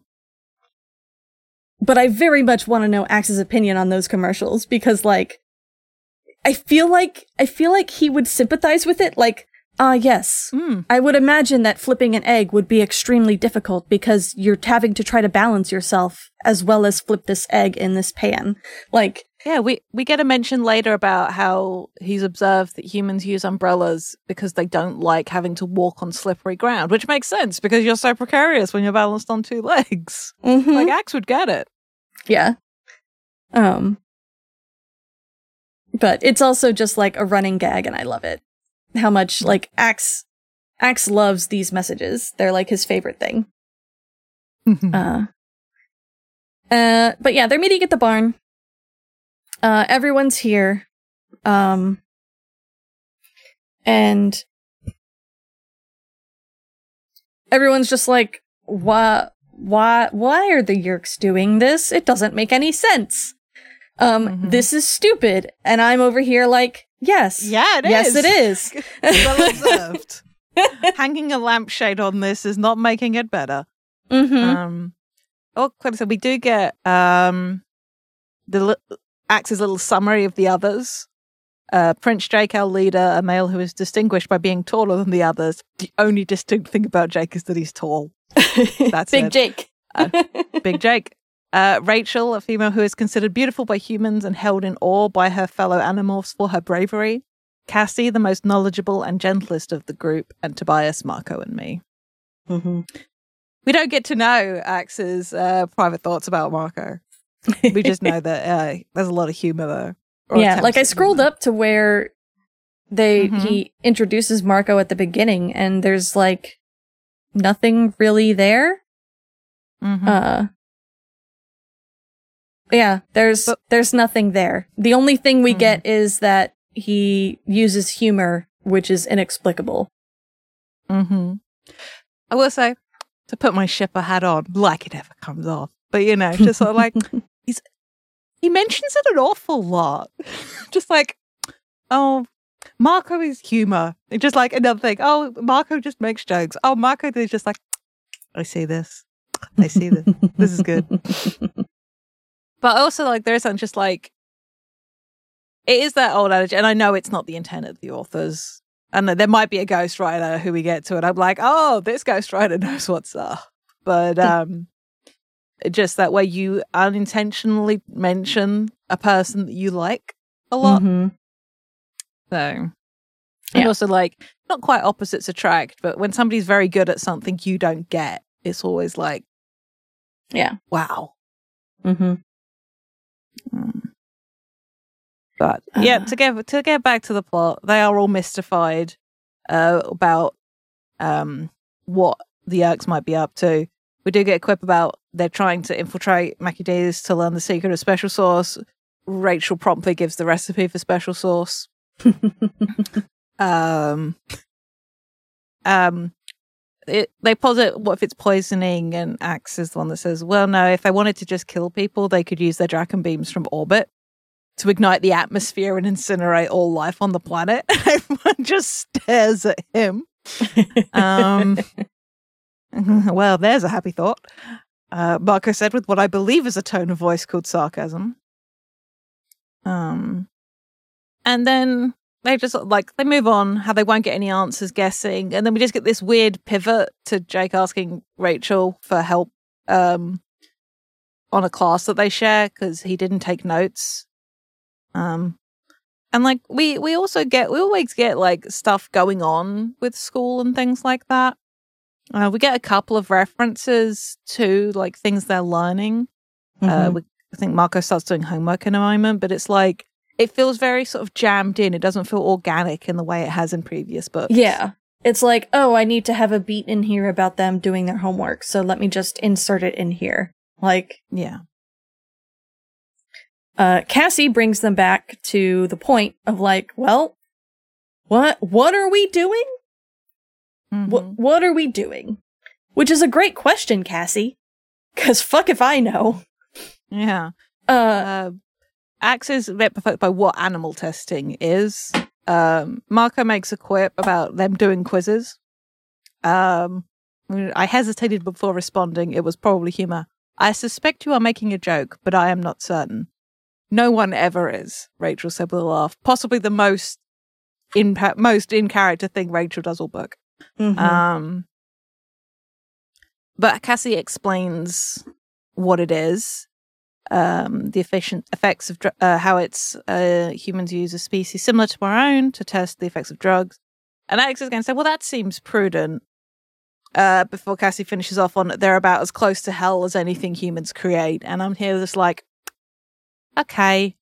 But I very much want to know Ax's opinion on those commercials because like I feel like I feel like he would sympathize with it, like. Ah, uh, yes. Mm. I would imagine that flipping an egg would be extremely difficult because you're having to try to balance yourself as well as flip this egg in this pan. Like, yeah, we, we get a mention later about how he's observed that humans use umbrellas because they don't like having to walk on slippery ground, which makes sense because you're so precarious when you're balanced on two legs. Mm-hmm. Like, Ax would get it. Yeah. Um. But it's also just like a running gag, and I love it. How much like Ax Ax loves these messages. They're like his favorite thing. uh, uh, but yeah, they're meeting at the barn. Uh, everyone's here. Um, and everyone's just like, why, why, why are the Yeerks doing this? It doesn't make any sense. Um, mm-hmm. This is stupid. And I'm over here like, yes. Yeah, it yes, is. Yes, it is. Well observed. Hanging a lampshade on this is not making it better. Mm-hmm. Um, oh, so we do get um, the li- Ax's little summary of the others. Uh, Prince Jake, our leader, a male who is distinguished by being taller than the others. The only distinct thing about Jake is that he's tall. That's Big it. Jake. Uh, Big Jake. Uh, Rachel, a female who is considered beautiful by humans and held in awe by her fellow Animorphs for her bravery. Cassie, the most knowledgeable and gentlest of the group, and Tobias, Marco, and me. Mm-hmm. We don't get to know Ax's uh, private thoughts about Marco. We just know that uh, there's a lot of humour though. Yeah, like I scrolled up to where they mm-hmm. he introduces Marco at the beginning, and there's like nothing really there. Mm-hmm. Uh. Yeah, there's but, there's nothing there. The only thing we mm-hmm. get is that he uses humor, which is inexplicable. Mm-hmm. I will say, to put my shipper hat on, like it ever comes off, but you know, just sort of like, he's he mentions it an awful lot. Just like, oh, Marco is humor. Just like another thing. Oh, Marco just makes jokes. Oh, Marco is just like, I see this. I see this. This is good. But also, like, there is something just like, it is that old adage, and I know it's not the intent of the authors. And there might be a ghostwriter who we get to, and I'm like, oh, this ghostwriter knows what's up. But um, just that way you unintentionally mention a person that you like a lot. Mm-hmm. So, and yeah. Also, like, not quite opposites attract, but when somebody's very good at something you don't get, it's always like, yeah, wow. Mm-hmm. But yeah, to get to get back to the plot, they are all mystified uh, about um, what the Yeerks might be up to. We do get a quip about they're trying to infiltrate Mackie D's to learn the secret of special sauce. Rachel promptly gives the recipe for special sauce. um, um, it, they posit what if it's poisoning, and Ax is the one that says, "Well, no, if they wanted to just kill people, they could use their dragon beams from orbit to ignite the atmosphere and incinerate all life on the planet." Everyone just stares at him. Um, well, there's a happy thought. Uh, Marco said with what I believe is a tone of voice called sarcasm. Um, and then they just, like, they move on, how they won't get any answers guessing. And then we just get this weird pivot to Jake asking Rachel for help um, on a class that they share because he didn't take notes. Um, and like we, we also get we always get like stuff going on with school and things like that. Uh, we get a couple of references to like things they're learning. Mm-hmm. Uh, we, I think Marco starts doing homework in a moment, but it's like it feels very sort of jammed in. It doesn't feel organic in the way it has in previous books. Yeah, it's like, oh, I need to have a beat in here about them doing their homework, so let me just insert it in here. Like, yeah. Uh, Cassie brings them back to the point of like, well, what what are we doing? Mm-hmm. What what are we doing? Which is a great question, Cassie. Because fuck if I know. Yeah. Uh, uh, Ax is a bit provoked by what animal testing is. Um, Marco makes a quip about them doing quizzes. Um, I hesitated before responding. It was probably humour. I suspect you are making a joke, but I am not certain. No one ever is, Rachel said with a laugh. Possibly the most in most in character thing Rachel does all book. Mm-hmm. Um, but Cassie explains what it is, um, the efficient effects of dr- uh, how it's uh, humans use a species similar to our own to test the effects of drugs. And Ax is going to say, "Well, that seems prudent." Uh, before Cassie finishes off on, "They're about as close to hell as anything humans create," and I'm here just like, okay.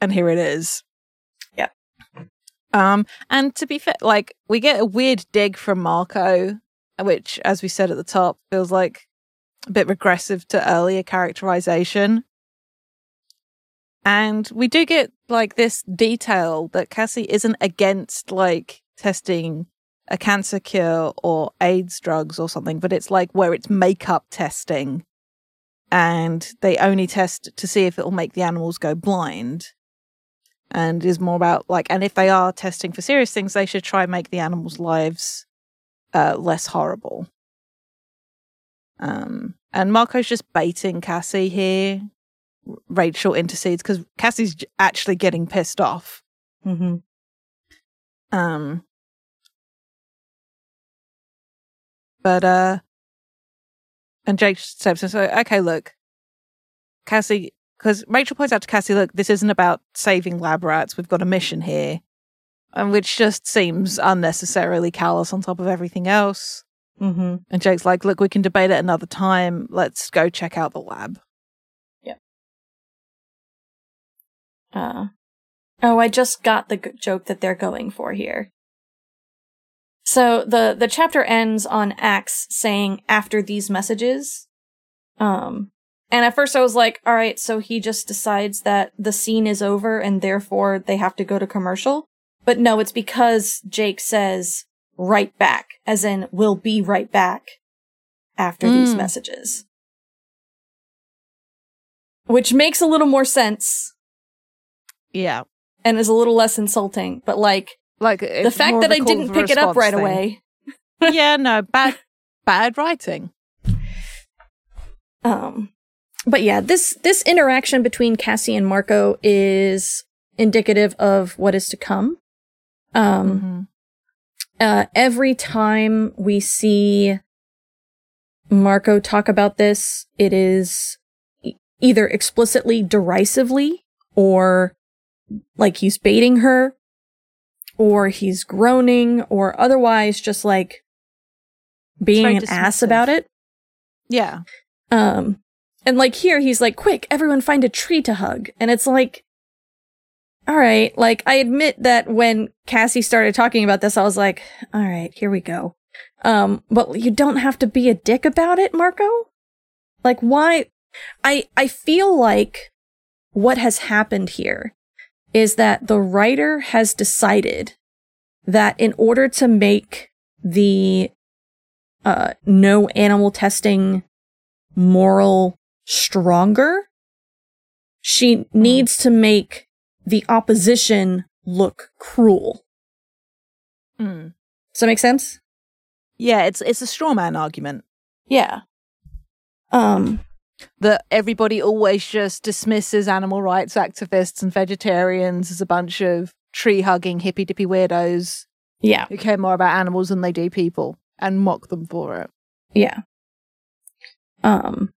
And here it is. Yeah. Um, and to be fair, like, we get a weird dig from Marco, which, as we said at the top, feels like a bit regressive to earlier characterization. And we do get, like, this detail that Cassie isn't against, like, testing a cancer cure or AIDS drugs or something, but it's like where it's makeup testing and they only test to see if it'll make the animals go blind, and is more about like, and if they are testing for serious things, they should try and make the animals' lives uh, less horrible. Um, and Marco's just baiting Cassie here. Rachel intercedes because Cassie's actually getting pissed off. Mm-hmm. Um, But, uh, and Jake steps in, so, okay, look, Cassie, because Rachel points out to Cassie, look, this isn't about saving lab rats. We've got a mission here, and which just seems unnecessarily callous on top of everything else. Mm-hmm. And Jake's like, look, we can debate it another time. Let's go check out the lab. Yeah. Uh, oh, I just got the g- joke that they're going for here. So the, the chapter ends on Ax saying, "After these messages." Um, and at first I was like, all right, so he just decides that the scene is over and therefore they have to go to commercial. But no, it's because Jake says, "Right back," as in, "We'll be right back after mm. these messages." Which makes a little more sense. Yeah. And is a little less insulting, but like, Like the fact that I didn't pick it up right thing. away. Yeah, no, bad, bad writing. Um, but yeah, this this interaction between Cassie and Marco is indicative of what is to come. Um, mm-hmm. uh, every time we see Marco talk about this, it is e- either explicitly derisively, or like he's baiting her, or he's groaning, or otherwise just like being an ass about it. Yeah. Um, and like here, he's like, "Quick, everyone find a tree to hug." And it's like, all right. Like, I admit that when Cassie started talking about this, I was like, all right, here we go. Um, but you don't have to be a dick about it, Marco. Like, why? I, I feel like what has happened here is that the writer has decided that in order to make the uh, no animal testing moral stronger, she needs to make the opposition look cruel. Mm. Does that make sense? Yeah, it's it's a straw man argument. Yeah. Um. That everybody always just dismisses animal rights activists and vegetarians as a bunch of tree-hugging, hippy-dippy weirdos yeah. who care more about animals than they do people, and mock them for it. Yeah. Um,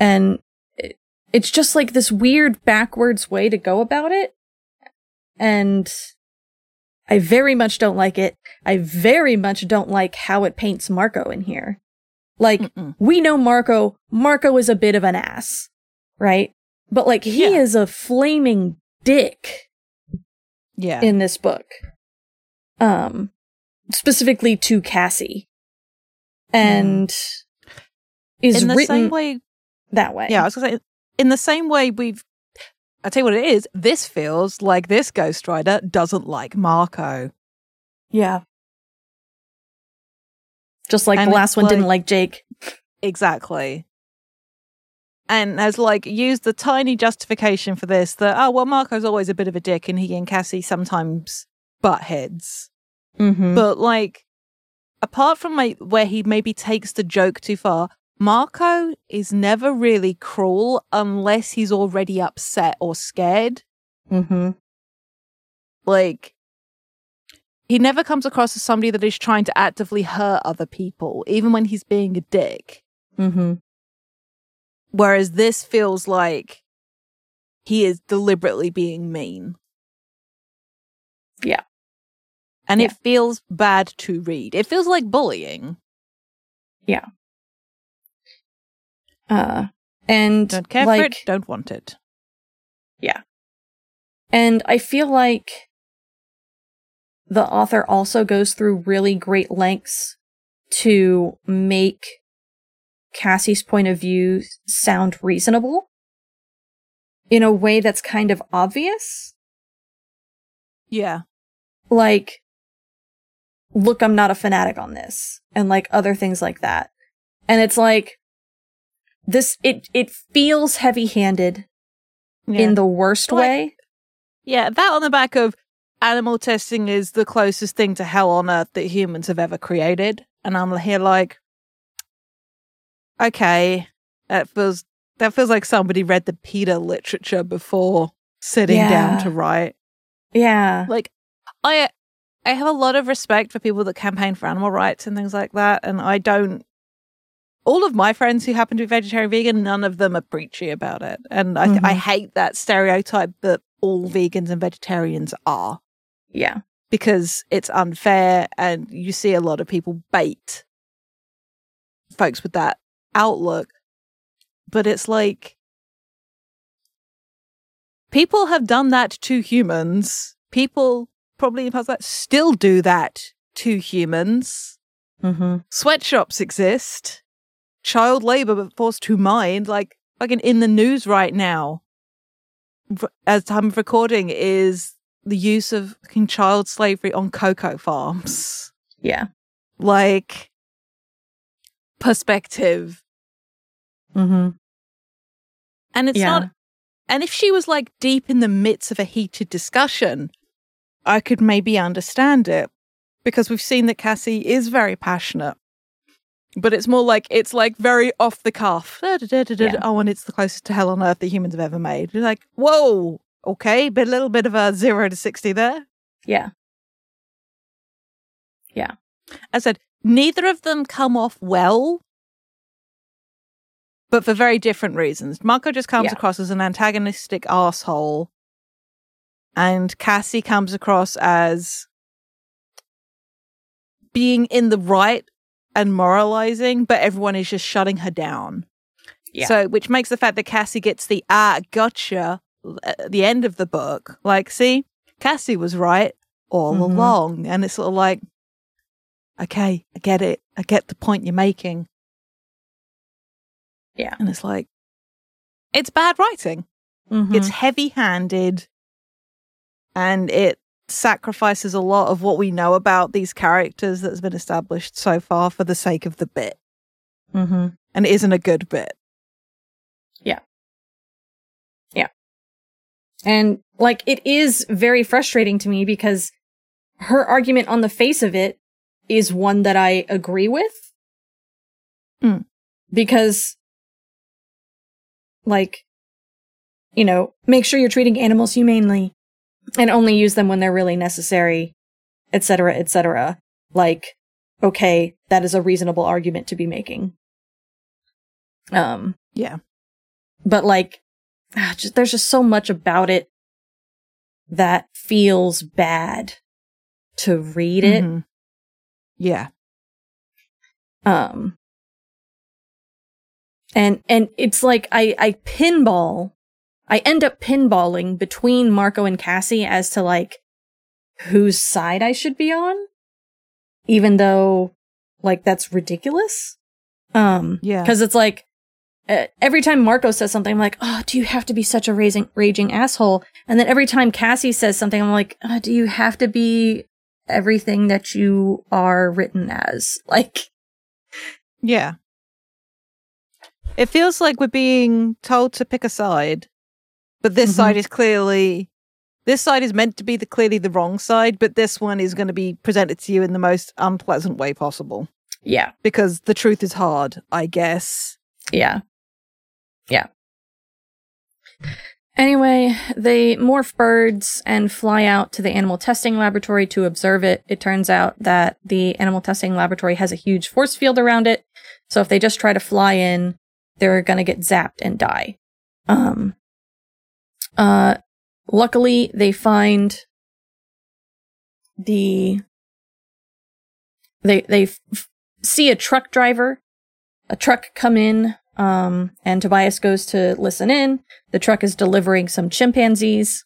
and it, it's just like this weird backwards way to go about it, and I very much don't like it. I very much don't like how it paints Marco in here. Like, Mm-mm. we know Marco, Marco is a bit of an ass, right? But like, he yeah. is a flaming dick yeah. in this book. Um, specifically to Cassie. And mm. is in the written same way, that way. Yeah, I was gonna say, in the same way we've, I'll tell you what it is, this feels like this Ghost Rider doesn't like Marco. Yeah. Just like and the last one like, didn't like Jake. Exactly. And has, like, used the tiny justification for this that, oh, well, Marco's always a bit of a dick and he and Cassie sometimes butt heads. Mm-hmm. But, like, apart from my, where he maybe takes the joke too far, Marco is never really cruel unless he's already upset or scared. Mm-hmm. Like, he never comes across as somebody that is trying to actively hurt other people, even when he's being a dick. Mm-hmm. Whereas this feels like he is deliberately being mean. Yeah. And yeah. It feels bad to read. It feels like bullying. Yeah. Uh, and don't care like, for it, don't want it. Yeah. And I feel like the author also goes through really great lengths to make Cassie's point of view sound reasonable in a way that's kind of obvious. Yeah. Like, look, I'm not a fanatic on this, and like other things like that. And it's like this it it feels heavy-handed yeah. in the worst like, way. Yeah, that on the back of animal testing is the closest thing to hell on earth that humans have ever created, and I'm here like, okay, that feels that feels like somebody read the PETA literature before sitting yeah. down to write. Yeah. Like, I I have a lot of respect for people that campaign for animal rights and things like that, and I don't all of my friends who happen to be vegetarian vegan, none of them are preachy about it. And I th- mm-hmm. I hate that stereotype that all vegans and vegetarians are. Yeah. Because it's unfair, and you see a lot of people bait folks with that outlook, but it's like people have done that to humans. People probably in past that still do that to humans. Mm-hmm. Sweatshops exist. Child labor, but forced to mind. Like fucking in the news right now, as time of recording, is the use of fucking child slavery on cocoa farms. Yeah, like perspective. Mm-hmm. And it's yeah. not, and if she was like deep in the midst of a heated discussion, I could maybe understand it, because we've seen that Cassie is very passionate, but it's more like, it's like very off the cuff. Da, da, da, da, yeah. da, oh, and it's the closest to hell on earth that humans have ever made. You're like, whoa, okay, but a little bit of a zero to sixty there. Yeah. Yeah. I said, neither of them come off well, but for very different reasons. Marco just comes yeah. across as an antagonistic asshole, and Cassie comes across as being in the right and moralizing, but everyone is just shutting her down. Yeah. So, which makes the fact that Cassie gets the ah, gotcha at the end of the book. Like, see, Cassie was right all mm-hmm. along. And it's sort of like, okay, I get it. I get the point you're making. Yeah. And it's like, it's bad writing. Mm-hmm. It's heavy-handed, and it sacrifices a lot of what we know about these characters that's been established so far for the sake of the bit. Mm-hmm. And it isn't a good bit. Yeah. Yeah. And, like, it is very frustrating to me, because her argument on the face of it is one that I agree with. Mm. Because, like, you know, make sure you're treating animals humanely and only use them when they're really necessary, et cetera, et cetera. Like, okay, that is a reasonable argument to be making. Um, yeah. But, like, just, there's just so much about it that feels bad to read it. Mm-hmm. Yeah. Um. And and it's like I, I pinball, I end up pinballing between Marco and Cassie as to, like, whose side I should be on, even though, like, that's ridiculous. Um, yeah. Because it's like, uh, every time Marco says something, I'm like, oh, do you have to be such a raising, raging asshole? And then every time Cassie says something, I'm like, oh, do you have to be everything that you are written as? Like, yeah. It feels like we're being told to pick a side, but this mm-hmm. side is clearly, this side is meant to be the clearly the wrong side, but this one is going to be presented to you in the most unpleasant way possible. Yeah. Because the truth is hard, I guess. Yeah. Yeah. Anyway, they morph birds and fly out to the animal testing laboratory to observe it. It turns out that the animal testing laboratory has a huge force field around it, so if they just try to fly in, they're going to get zapped and die. Um, uh, luckily, they find the... They they f- see a truck driver, a truck come in, um, and Tobias goes to listen in. The truck is delivering some chimpanzees,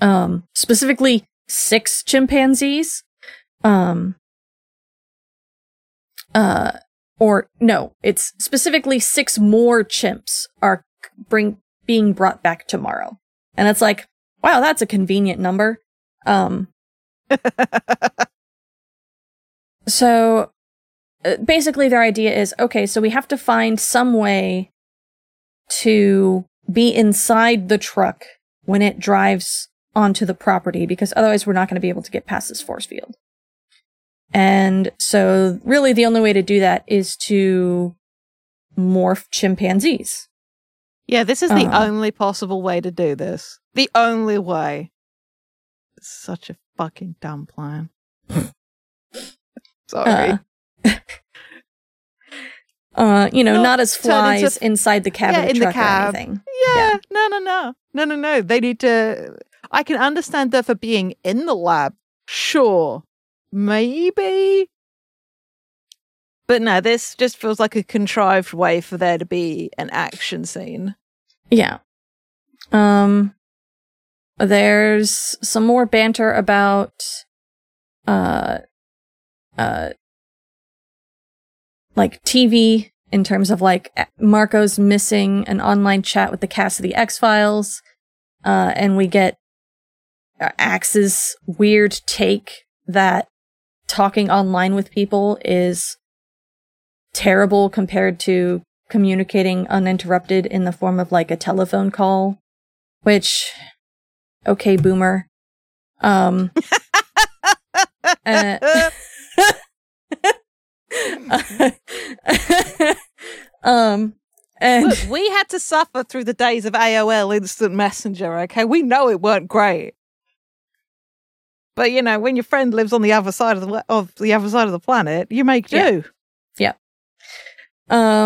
um, specifically six chimpanzees, um, uh, or no, it's specifically six more chimps are bring being brought back tomorrow, and it's like, wow, that's a convenient number. Um, So, uh, basically their idea is, okay, so we have to find some way to be inside the truck when it drives onto the property, because otherwise we're not going to be able to get past this force field. And so, really the only way to do that is to morph chimpanzees. Yeah, this is uh-huh. the only possible way to do this. The only way. It's such a fucking dumb plan. Sorry. Uh, uh, you know, not, not as flies f- inside the cab yeah, of the in truck the cab. Or anything. Yeah, yeah, no, no, no. No, no, no. They need to... I can understand that for being in the lab. Sure. Maybe. But no, this just feels like a contrived way for there to be an action scene. Yeah. Um. There's some more banter about... Uh. Uh, like T V in terms of like Marco's missing an online chat with the cast of the X-Files, uh, and we get Ax's weird take that talking online with people is terrible compared to communicating uninterrupted in the form of like a telephone call, which, okay, boomer. Um, uh, um, and Look, we had to suffer through the days of A O L Instant Messenger, okay? We know it weren't great. But, you know, when your friend lives on the other side of the, of the, other side of the planet, you make do. Yeah. yeah.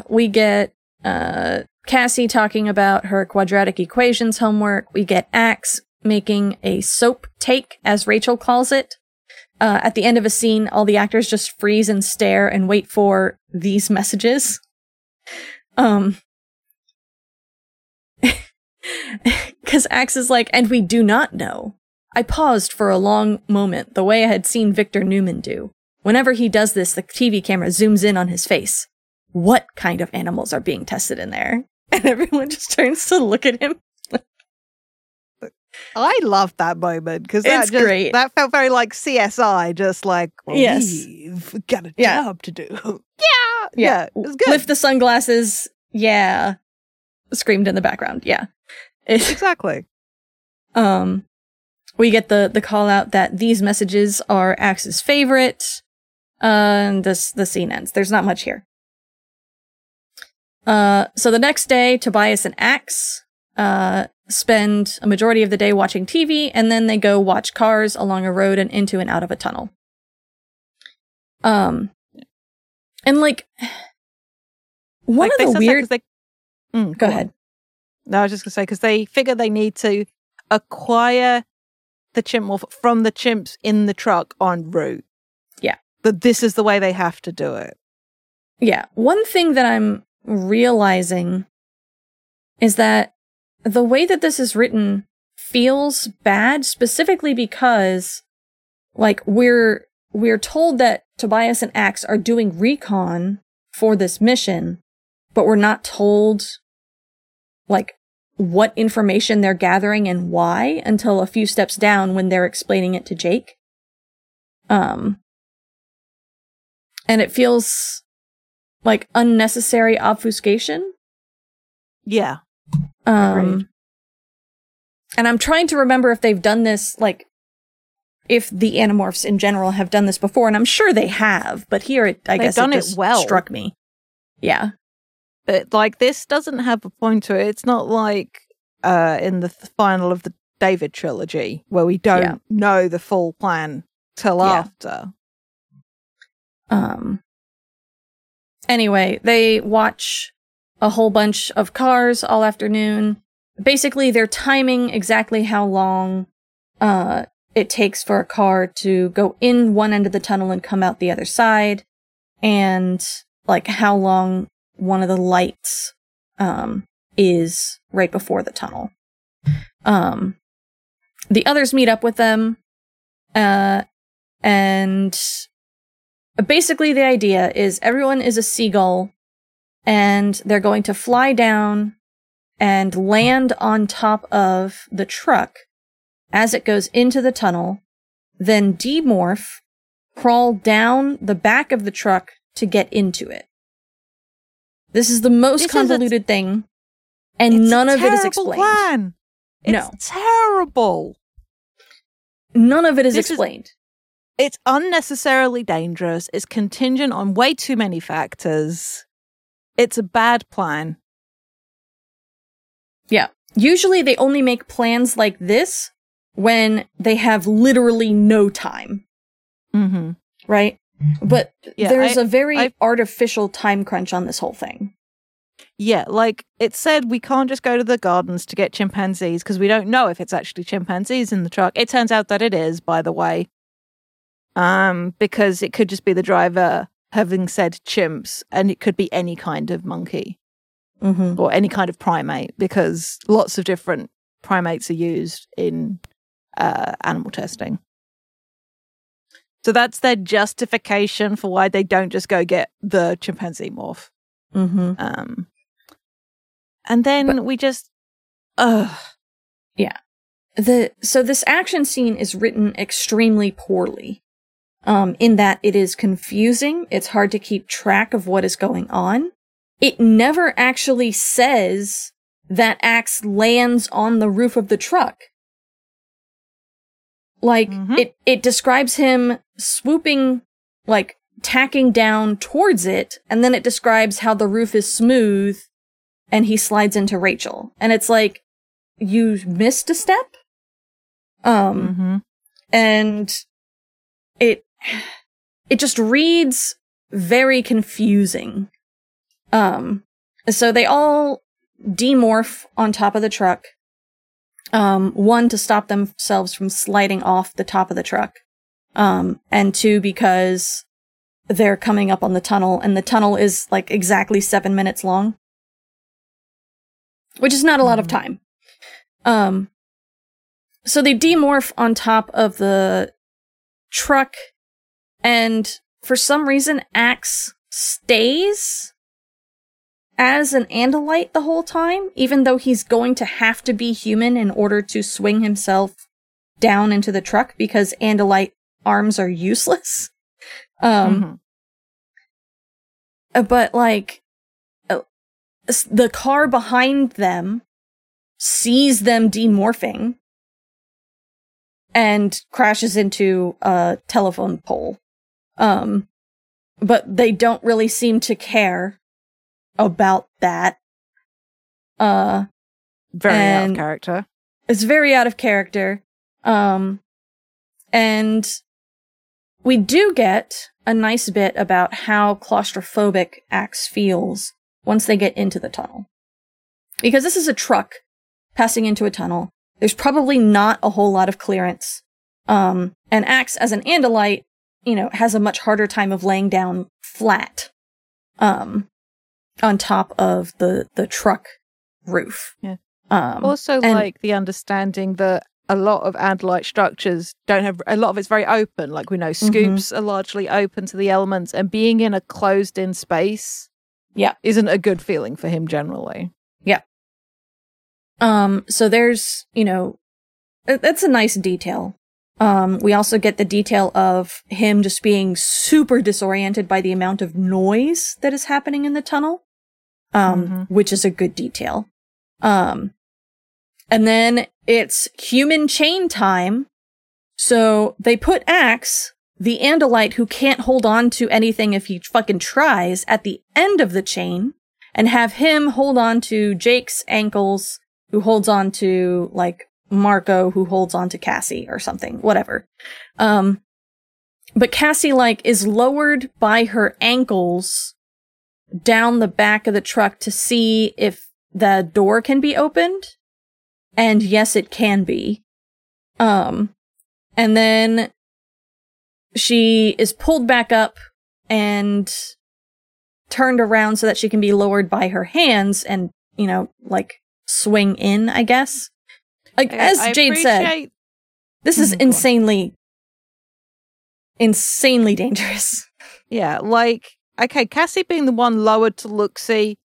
Um, we get uh, Cassie talking about her quadratic equations homework. We get Ax making a soap take, as Rachel calls it. Uh, at the end of a scene, all the actors just freeze and stare and wait for these messages. Um, because Ax is like, and we do not know. I paused for a long moment, the way I had seen Victor Newman do. Whenever he does this, the T V camera zooms in on his face. What kind of animals are being tested in there? And everyone just turns to look at him. I love that moment because that just great. That felt very like C S I, just like, well, yes, we've got a yeah. job to do. yeah, yeah, yeah, it was good. Lift the sunglasses, yeah, screamed in the background, yeah, exactly. Um, we get the the call out that these messages are Ax's favorite, uh, and this the scene ends. There's not much here. Uh, so the next day, Tobias and Ax, uh. spend a majority of the day watching T V, and then they go watch cars along a road and into and out of a tunnel. Um, and like one like of the weird. They... Mm, go, go ahead. No, I was just gonna say because they figure they need to acquire the chimp morph from the chimps in the truck en route. Yeah, but this is the way they have to do it. Yeah, one thing that I'm realizing is that the way that this is written feels bad, specifically because, like, we're we're told that Tobias and Ax are doing recon for this mission, but we're not told, like, what information they're gathering and why until a few steps down when they're explaining it to Jake. Um, and it feels like unnecessary obfuscation. Yeah. Um, Agreed. And I'm trying to remember if they've done this, like, if the Animorphs in general have done this before, and I'm sure they have, but here it, I they've guess done it, just it well. Struck me. Yeah. But, like, this doesn't have a point to it. It's not like uh, in the th- final of the David trilogy, where we don't yeah. know the full plan till yeah. after. Um. Anyway, they watch a whole bunch of cars all afternoon. Basically, they're timing exactly how long uh, it takes for a car to go in one end of the tunnel and come out the other side, and, like, how long one of the lights um, is right before the tunnel. Um, the others meet up with them, uh, and basically the idea is everyone is a seagull, and they're going to fly down and land on top of the truck as it goes into the tunnel, then demorph, crawl down the back of the truck to get into it. This is the most this convoluted t- thing, and none of it is explained. Plan. It's no. terrible. None of it is this explained. Is, it's unnecessarily dangerous. It's contingent on way too many factors. It's a bad plan. Yeah. Usually they only make plans like this when they have literally no time. Mm-hmm. Right? But yeah, there's I, a very I, artificial time crunch on this whole thing. Yeah, like, it said we can't just go to the gardens to get chimpanzees because we don't know if it's actually chimpanzees in the truck. It turns out that it is, by the way, um, because it could just be the driver having said chimps, and it could be any kind of monkey mm-hmm. or any kind of primate, because lots of different primates are used in uh, animal testing. So that's their justification for why they don't just go get the chimpanzee morph. Mm-hmm. Um, and then but, we just, ugh. Yeah. The, so this action scene is written extremely poorly, um, in that it is confusing. It's hard to keep track of what is going on. It never actually says that Ax lands on the roof of the truck. Like, mm-hmm. it, it describes him swooping, like, tacking down towards it, and then it describes how the roof is smooth, and he slides into Rachel. And it's like, you missed a step? Um, mm-hmm. And it, it just reads very confusing. Um, so they all demorph on top of the truck. Um, one, to stop themselves from sliding off the top of the truck. Um, and two, because they're coming up on the tunnel, and the tunnel is, like, exactly seven minutes long. Which is not a lot of time. Um, so they demorph on top of the truck, and for some reason, Ax stays as an Andalite the whole time, even though he's going to have to be human in order to swing himself down into the truck, because Andalite arms are useless. Um, mm-hmm. But, like, uh, the car behind them sees them demorphing and crashes into a telephone pole. Um, but they don't really seem to care about that. Uh, very out of character. It's very out of character. Um, and we do get a nice bit about how claustrophobic Ax feels once they get into the tunnel. Because this is a truck passing into a tunnel. There's probably not a whole lot of clearance. Um, and Ax, as an Andalite, you know, has a much harder time of laying down flat um, on top of the, the truck roof. Yeah. Um, also, and- like, the understanding that a lot of Andalite structures don't have, a lot of it's very open. Like, we know scoops mm-hmm. are largely open to the elements, and being in a closed-in space yeah. isn't a good feeling for him generally. Yeah. Um, so there's, you know, that's a nice detail Um, we also get the detail of him just being super disoriented by the amount of noise that is happening in the tunnel, um, mm-hmm. which is a good detail. Um, and then it's human chain time. So they put Ax, the Andalite who can't hold on to anything if he fucking tries, at the end of the chain and have him hold on to Jake's ankles, who holds on to, like, Marco, who holds on to Cassie or something, whatever. Um, but Cassie, like, is lowered by her ankles down the back of the truck to see if the door can be opened. And yes, it can be. Um, and then she is pulled back up and turned around so that she can be lowered by her hands and, you know, like, swing in, I guess. Like, as I, I Jade appreciate- said, this is insanely, insanely dangerous. Yeah, like, okay, Cassie being the one lowered to look-see,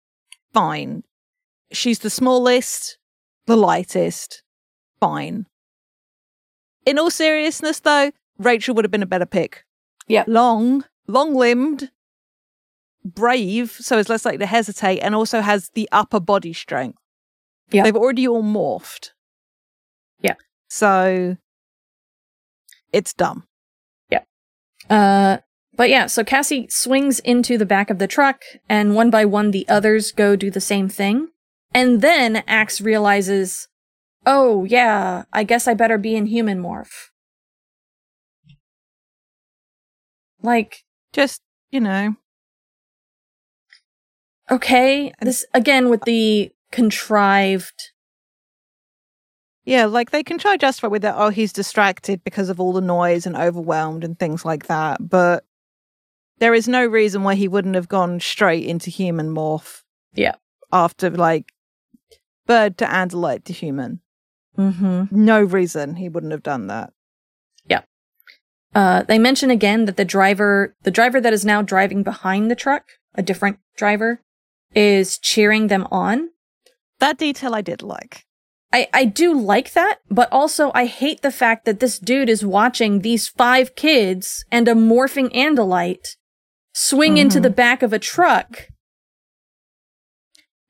fine. She's the smallest, the lightest, fine. In all seriousness, though, Rachel would have been a better pick. Yeah. Long, long-limbed, brave, so is less likely to hesitate, and also has the upper body strength. Yeah. They've already all morphed. Yeah. So it's dumb. Yeah. Uh, but yeah, so Cassie swings into the back of the truck, and one by one, the others go do the same thing. And then Ax realizes, oh, yeah, I guess I better be in human morph. Like, just, you know. Okay. This, again, with the contrived. Yeah, like, they can try to justify with that, oh, he's distracted because of all the noise and overwhelmed and things like that, but there is no reason why he wouldn't have gone straight into human morph. Yeah. After, like, bird to Andalite to human. Mm-hmm. No reason he wouldn't have done that. Yeah. Uh, they mention again that the driver, the driver that is now driving behind the truck, a different driver, is cheering them on. That detail I did like. I, I do like that, but also I hate the fact that this dude is watching these five kids and a morphing Andalite swing mm. into the back of a truck.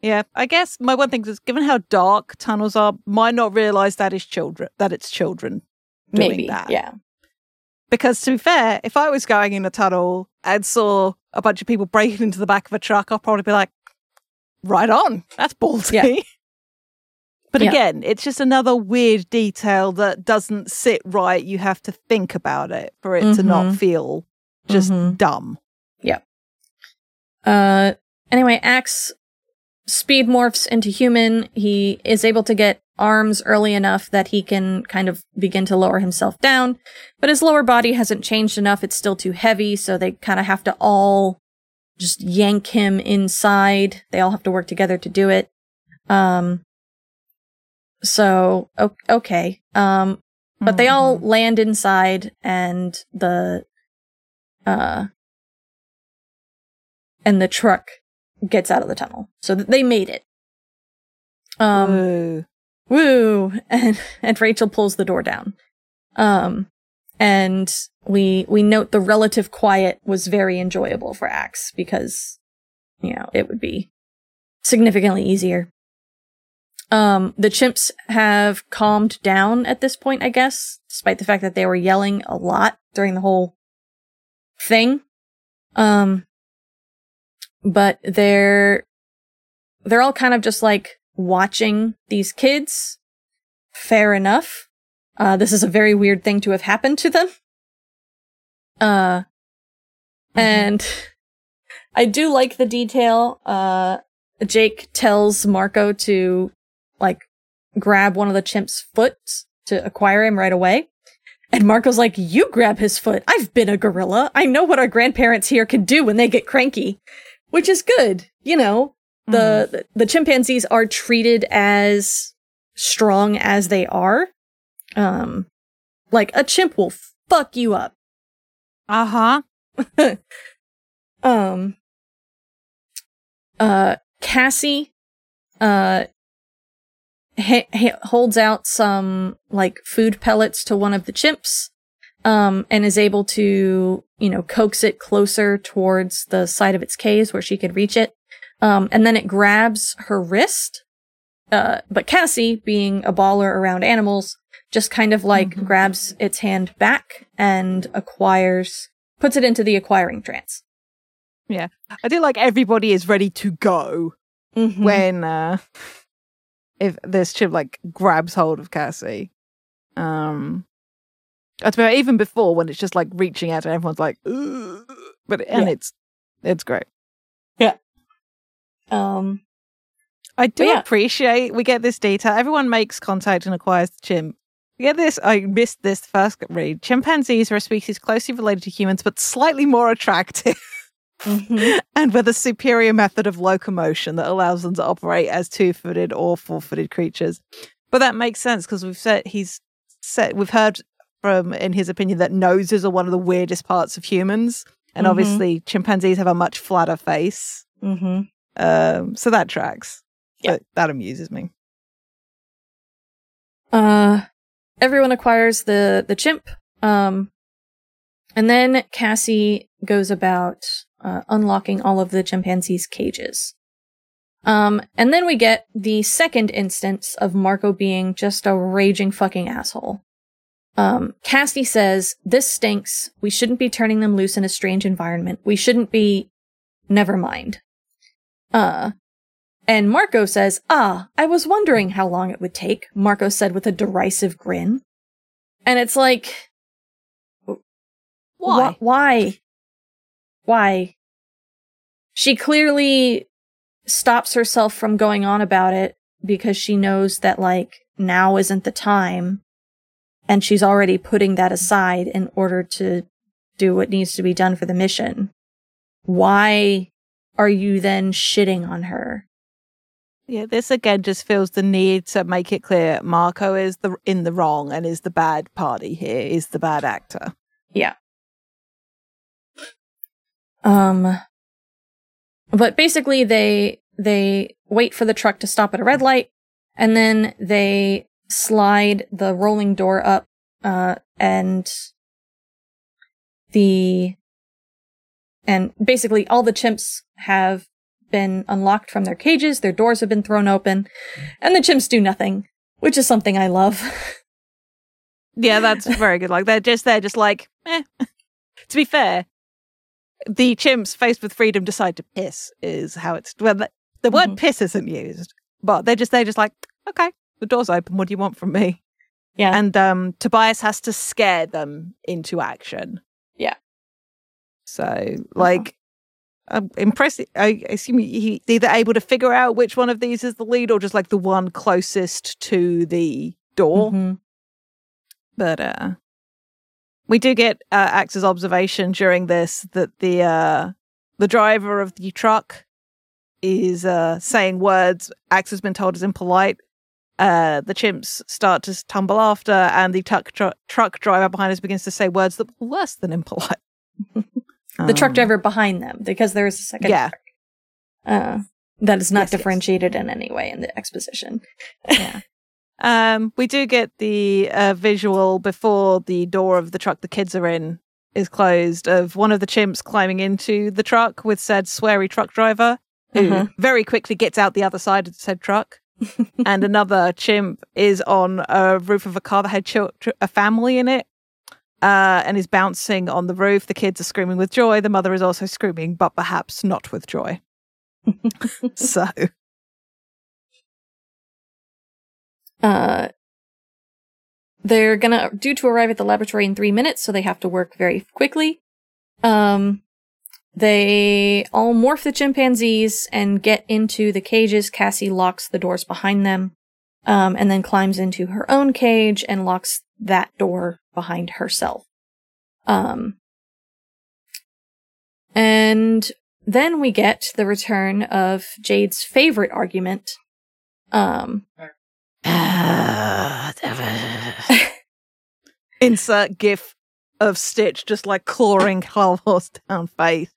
Yeah, I guess my one thing is, given how dark tunnels are, might not realise that is children that it's children doing Maybe, that. Yeah. Because to be fair, if I was going in a tunnel and saw a bunch of people breaking into the back of a truck, I'd probably be like, right on, that's ballsy. Yeah. But yeah. Again, it's just another weird detail that doesn't sit right. You have to think about it for it mm-hmm. to not feel just mm-hmm. dumb. Yeah. Uh, anyway, Ax speed morphs into human. He is able to get arms early enough that he can kind of begin to lower himself down. But his lower body hasn't changed enough. It's still too heavy, so they kind of have to all just yank him inside. They all have to work together to do it. Um... So, okay. Um, but they all land inside, and the, uh, and the truck gets out of the tunnel. So they made it. Um, woo. woo. And, and Rachel pulls the door down. Um, and we, we note the relative quiet was very enjoyable for Ax because, you know, it would be significantly easier. Um, the chimps have calmed down at this point, I guess, despite the fact that they were yelling a lot during the whole thing. Um, but they're, they're all kind of just like watching these kids. Fair enough. Uh, this is a very weird thing to have happened to them. Uh, mm-hmm. and I do like the detail. Uh, Jake tells Marco to, like, grab one of the chimp's foot to acquire him right away. And Marco's like, you grab his foot. I've been a gorilla. I know what our grandparents here can do when they get cranky, which is good. You know, the, mm. the, the chimpanzees are treated as strong as they are. Um, like, a chimp will fuck you up. Uh-huh. um, uh, Cassie, uh, He, he holds out some, like, food pellets to one of the chimps, um, and is able to, you know, coax it closer towards the side of its caves where she could reach it. Um, and then it grabs her wrist. Uh, but Cassie, being a baller around animals, just kind of like mm-hmm. grabs its hand back and acquires, puts it into the acquiring trance. Yeah. I do like everybody is ready to go mm-hmm. when uh, if this chip like grabs hold of Cassie. Um, I don't know, even before when it's just like reaching out and everyone's like, ugh, but and yeah. it's it's great. Yeah. Um, I do yeah. appreciate we get this detail. Everyone makes contact and acquires the chimp. Get this, I missed this first read. Chimpanzees are a species closely related to humans, but slightly more attractive mm-hmm. and with a superior method of locomotion that allows them to operate as two-footed or four-footed creatures. But that makes sense because we've said he's said we've heard from, in his opinion, that noses are one of the weirdest parts of humans, and mm-hmm. obviously chimpanzees have a much flatter face. Mm-hmm. Um, so that tracks. Yeah. But that amuses me. Uh, everyone acquires the the chimp, um, and then Cassie goes about uh, unlocking all of the chimpanzees' cages. Um, and then we get the second instance of Marco being just a raging fucking asshole. Um, Cassie says, "This stinks. We shouldn't be turning them loose in a strange environment. We shouldn't be... Never mind." Uh, and Marco says, "Ah, I was wondering how long it would take," Marco said with a derisive grin. And it's like... Why? Wh- why? Why? She clearly... stops herself from going on about it because she knows that, like, now isn't the time, and she's already putting that aside in order to do what needs to be done for the mission. Why are you then shitting on her? Yeah, this again just feels the need to make it clear Marco is the in the wrong and is the bad party here, is the bad actor. Yeah. Um... But basically, they they wait for the truck to stop at a red light, and then they slide the rolling door up, uh, and the and basically all the chimps have been unlocked from their cages. Their doors have been thrown open, and the chimps do nothing, which is something I love. Yeah, that's very good. Like they're just they're just like, eh. To be fair. The chimps, faced with freedom, decide to piss. Is how it's well. The, the word mm-hmm. piss isn't used, but they're just they're just like, okay, the door's open. What do you want from me? Yeah. And um, Tobias has to scare them into action. Yeah. So, like, uh-huh. I'm impressive. I assume he's either able to figure out which one of these is the lead, or just like the one closest to the door. Mm-hmm. But uh. We do get uh, Ax's observation during this that the uh, the driver of the truck is uh, saying words Ax has been told is impolite. Uh, the chimps start to tumble after, and the truck tr- truck driver behind us begins to say words that were worse than impolite. the um, truck driver behind them, because there is a second yeah. truck uh, that is not yes, differentiated yes. in any way in the exposition. Yeah. Um, we do get the uh, visual before the door of the truck the kids are in is closed of one of the chimps climbing into the truck with said sweary truck driver, mm-hmm. who very quickly gets out the other side of said truck. And another chimp is on a roof of a car that had ch- a family in it uh, and is bouncing on the roof. The kids are screaming with joy. The mother is also screaming, but perhaps not with joy. So... Uh, they're gonna due to arrive at the laboratory in three minutes, so they have to work very quickly. Um, they all morph the chimpanzees and get into the cages. Cassie locks the doors behind them, um, and then climbs into her own cage and locks that door behind herself. Um, and then we get the return of Jade's favorite argument. Um. Insert gif of Stitch just like clawing Carlos down face.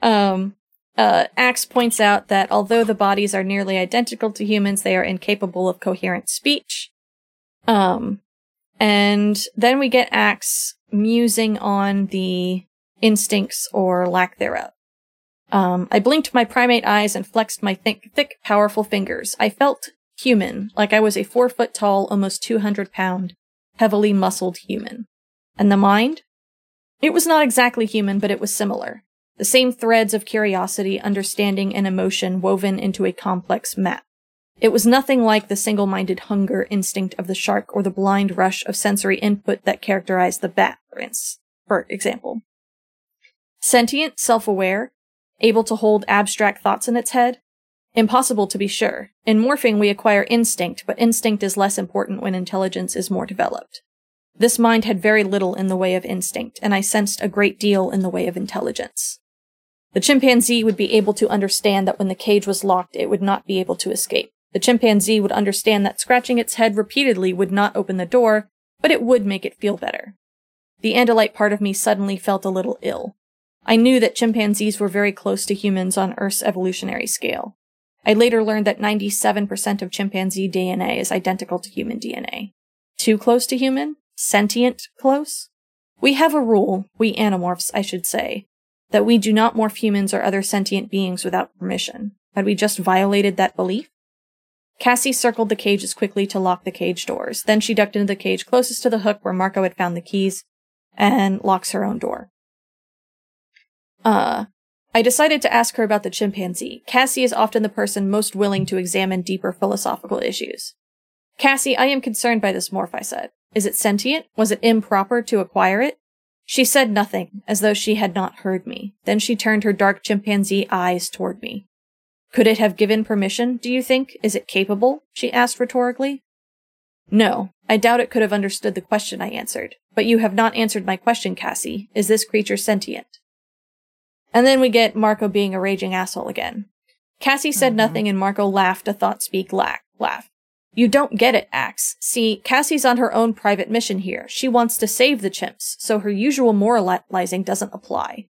um, uh, Ax points out that although the bodies are nearly identical to humans, they are incapable of coherent speech. Um, And then we get Ax musing on the instincts or lack thereof. Um, I blinked my primate eyes and flexed my th- thick, powerful fingers. I felt human, like I was a four-foot-tall, almost two hundred pound, heavily muscled human. And the mind? It was not exactly human, but it was similar. The same threads of curiosity, understanding, and emotion woven into a complex map. It was nothing like the single-minded hunger instinct of the shark or the blind rush of sensory input that characterized the bat, for example. Sentient, self-aware, able to hold abstract thoughts in its head? Impossible to be sure. In morphing, we acquire instinct, but instinct is less important when intelligence is more developed. This mind had very little in the way of instinct, and I sensed a great deal in the way of intelligence. The chimpanzee would be able to understand that when the cage was locked, it would not be able to escape. The chimpanzee would understand that scratching its head repeatedly would not open the door, but it would make it feel better. The Andalite part of me suddenly felt a little ill. I knew that chimpanzees were very close to humans on Earth's evolutionary scale. I later learned that ninety-seven percent of chimpanzee D N A is identical to human D N A. Too close to human? Sentient close? We have a rule, we Animorphs, I should say, that we do not morph humans or other sentient beings without permission. Had we just violated that belief? Cassie circled the cages quickly to lock the cage doors. Then she ducked into the cage closest to the hook where Marco had found the keys and locks her own door. Uh, I decided to ask her about the chimpanzee. Cassie is often the person most willing to examine deeper philosophical issues. Cassie, I am concerned by this morph, I said. Is it sentient? Was it improper to acquire it? She said nothing, as though she had not heard me. Then she turned her dark chimpanzee eyes toward me. Could it have given permission, do you think? Is it capable? She asked rhetorically. No, I doubt it could have understood the question, I answered. But you have not answered my question, Cassie. Is this creature sentient? And then we get Marco being a raging asshole again. Cassie said mm-hmm. nothing, and Marco laughed a thought-speak laugh. laugh. You don't get it, Ax. See, Cassie's on her own private mission here. She wants to save the chimps, so her usual moralizing doesn't apply.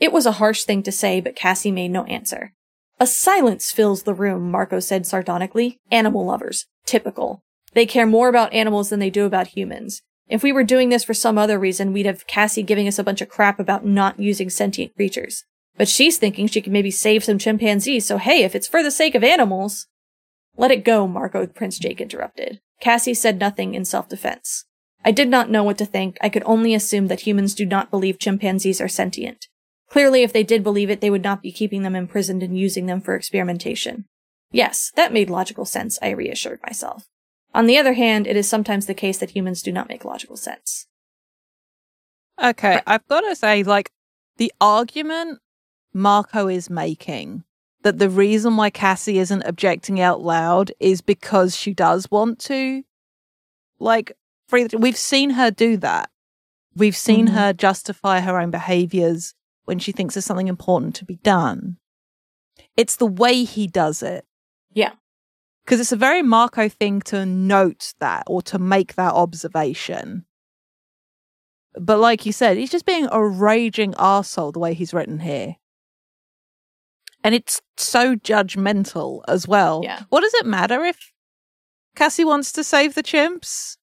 It was a harsh thing to say, but Cassie made no answer. A silence fills the room, Marco said sardonically. Animal lovers. Typical. They care more about animals than they do about humans. If we were doing this for some other reason, we'd have Cassie giving us a bunch of crap about not using sentient creatures. But she's thinking she can maybe save some chimpanzees, so hey, if it's for the sake of animals... Let it go, Marco, Prince Jake interrupted. Cassie said nothing in self-defense. I did not know what to think. I could only assume that humans do not believe chimpanzees are sentient. Clearly, if they did believe it, they would not be keeping them imprisoned and using them for experimentation. Yes, that made logical sense, I reassured myself. On the other hand, it is sometimes the case that humans do not make logical sense. Okay, I've got to say, like, the argument Marco is making... that the reason why Cassie isn't objecting out loud is because she does want to, like, free. We've seen her do that. We've seen mm-hmm. her justify her own behaviors when she thinks there's something important to be done. It's the way he does it. Yeah. Because it's a very Marco thing to note that or to make that observation. But like you said, he's just being a raging arsehole the way he's written here. And it's so judgmental as well. Yeah. What does it matter if Cassie wants to save the chimps?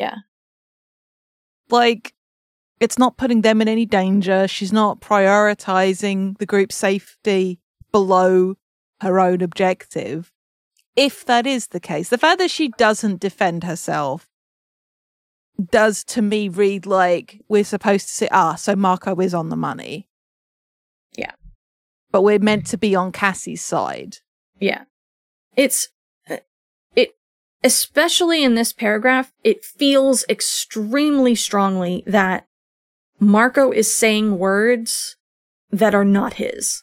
Yeah. Like, it's not putting them in any danger. She's not prioritizing the group's safety below her own objective. If that is the case, the fact that she doesn't defend herself does to me read like we're supposed to say, ah, so Marco is on the money. Yeah. But we're meant to be on Cassie's side. Yeah. It's, it, especially in this paragraph, it feels extremely strongly that Marco is saying words that are not his.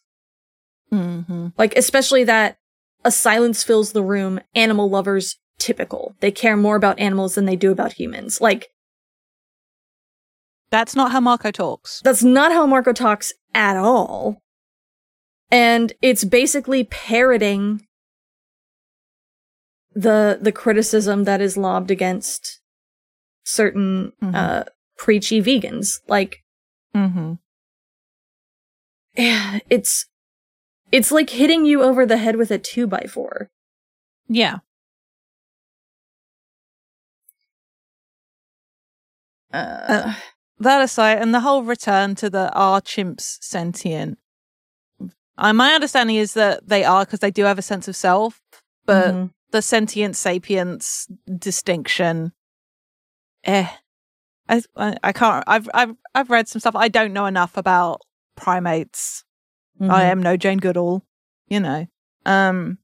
Mm-hmm. Like, especially that a silence fills the room, animal lovers typical. They care more about animals than they do about humans. Like, that's not how Marco talks. That's not how Marco talks at all. And it's basically parroting the the criticism that is lobbed against certain mm-hmm. uh, preachy vegans. Like, mm-hmm. it's it's like hitting you over the head with a two by four. Yeah. Uh, uh, that aside, and the whole return to the are chimps sentient. Uh, my understanding is that they are, because they do have a sense of self, but mm-hmm. the sentient sapience distinction, eh? I I can't. I've I've I've read some stuff. I don't know enough about primates. Mm-hmm. I am no Jane Goodall, you know. Um,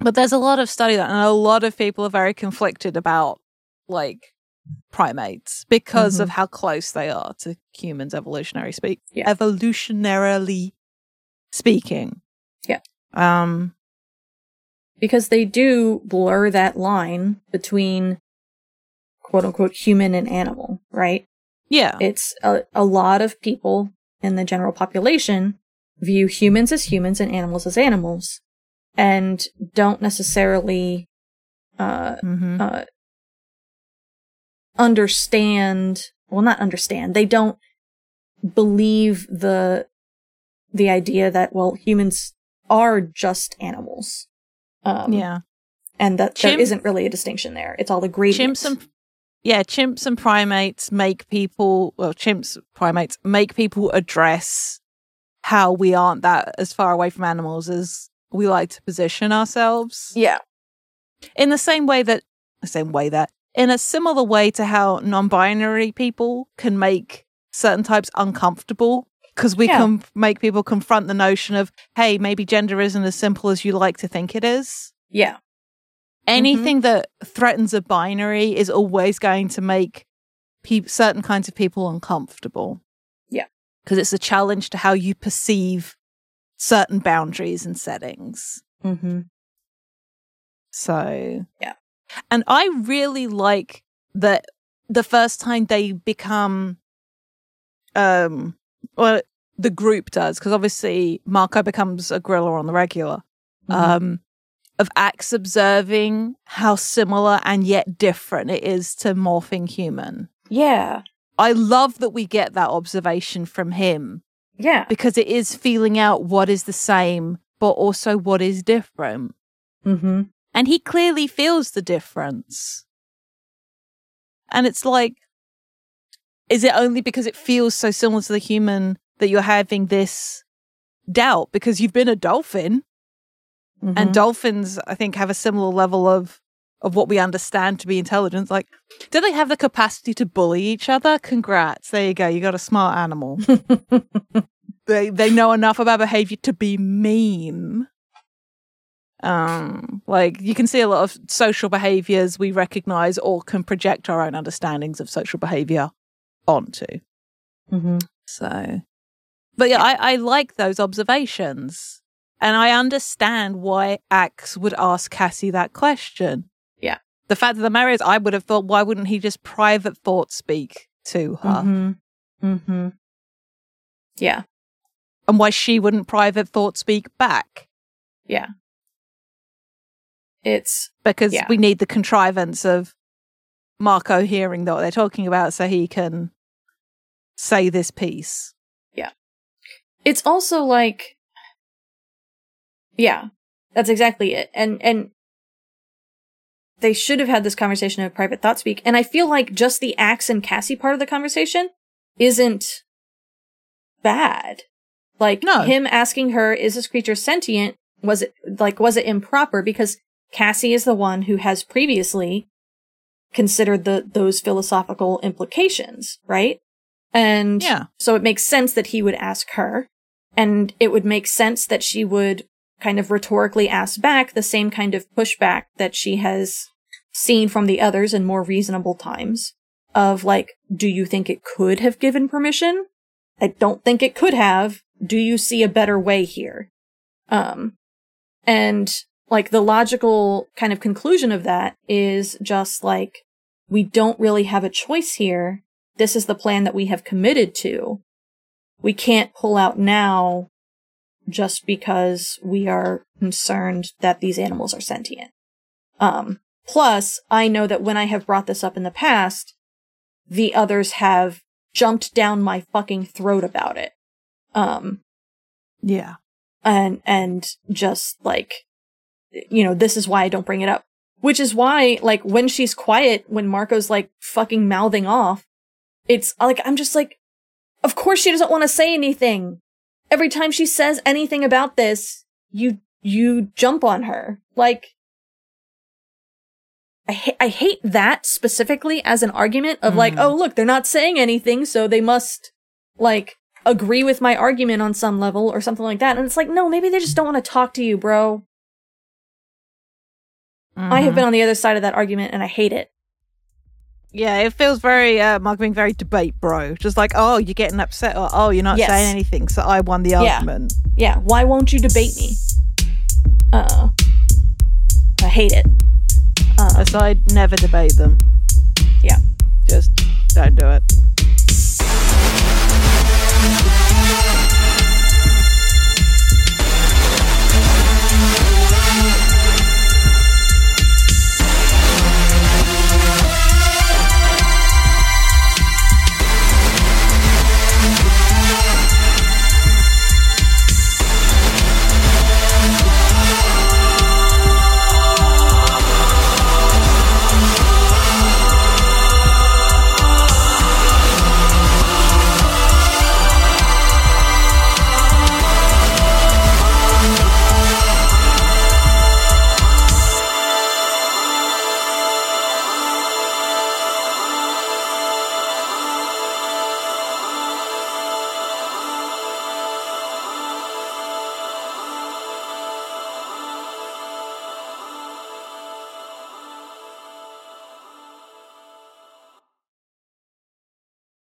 but there's a lot of study that, and a lot of people are very conflicted about like primates because mm-hmm. of how close they are to humans, evolutionary speak, yeah. evolutionarily speaking. Yeah. Um, because they do blur that line between quote-unquote human and animal, right? Yeah. It's a, a lot of people in the general population view humans as humans and animals as animals, and don't necessarily uh, mm-hmm. uh, understand, well, not understand, they don't believe the the idea that, well, humans are just animals. Um, yeah. And that Chim- there isn't really a distinction there. It's all the gradient. Chimps and yeah, chimps and primates make people, well, chimps, primates make people address how we aren't that as far away from animals as we like to position ourselves. Yeah. In the same way that, the same way that, in a similar way to how non-binary people can make certain types uncomfortable, because we yeah. can make people confront the notion of, hey, maybe gender isn't as simple as you like to think it is. Yeah. Anything mm-hmm. that threatens a binary is always going to make pe- certain kinds of people uncomfortable. Yeah. Because it's a challenge to how you perceive certain boundaries and settings. Mm-hmm. So. Yeah. And I really like that the first time they become, um, well, the group does, because obviously Marco becomes a griller on the regular. Mm-hmm. Um. Of Ax observing how similar and yet different it is to morphing human. Yeah. I love that we get that observation from him. Yeah. Because it is feeling out what is the same, but also what is different. Mm-hmm. And he clearly feels the difference. And it's like, is it only because it feels so similar to the human that you're having this doubt? Because you've been a dolphin. Mm-hmm. And dolphins, I think, have a similar level of, of what we understand to be intelligence. Like, do they have the capacity to bully each other? Congrats. There you go. You got a smart animal. they they know enough about behavior to be mean. Um, like, you can see a lot of social behaviors we recognize or can project our own understandings of social behavior onto. Mm-hmm. So, but yeah, I, I like those observations. And I understand why Ax would ask Cassie that question. Yeah. The fact that the matter is, I would have thought, why wouldn't he just private thought speak to her? Mm-hmm. Mm-hmm. Yeah. And why she wouldn't private thought speak back. Yeah. It's... Because yeah. we need the contrivance of Marco hearing what they're talking about so he can say this piece. Yeah. It's also like... Yeah, that's exactly it. And and they should have had this conversation of private thought speak. And I feel like just the Ax and Cassie part of the conversation isn't bad. Like no. him asking her, is this creature sentient? Was it like was it improper? Because Cassie is the one who has previously considered the those philosophical implications, right? And yeah. so it makes sense that he would ask her, and it would make sense that she would kind of rhetorically asked back the same kind of pushback that she has seen from the others in more reasonable times of like, do you think it could have given permission? I don't think it could have. Do you see a better way here? Um, and like the logical kind of conclusion of that is just like, we don't really have a choice here. This is the plan that we have committed to. We can't pull out now just because we are concerned that these animals are sentient. Um, plus, I know that when I have brought this up in the past, the others have jumped down my fucking throat about it. Um, yeah. And, and just like, you know, this is why I don't bring it up. Which is why, like, when she's quiet, when Marco's like fucking mouthing off, It's like, I'm just like, of course she doesn't want to say anything. Every time she says anything about this, you you jump on her. Like, I, ha- I hate that specifically as an argument of mm. like, oh, look, they're not saying anything, so they must, like, agree with my argument on some level or something like that. And it's like, no, maybe they just don't want to talk to you, bro. Mm-hmm. I have been on the other side of that argument, and I hate it. Yeah, it feels very, uh, Mark being very debate bro. Just like, oh, you're getting upset, or oh, you're not yes. saying anything, so I won the argument. Yeah, yeah. Why won't you debate me? Uh, I hate it. Uh, so I never debate them. Yeah. Just don't do it.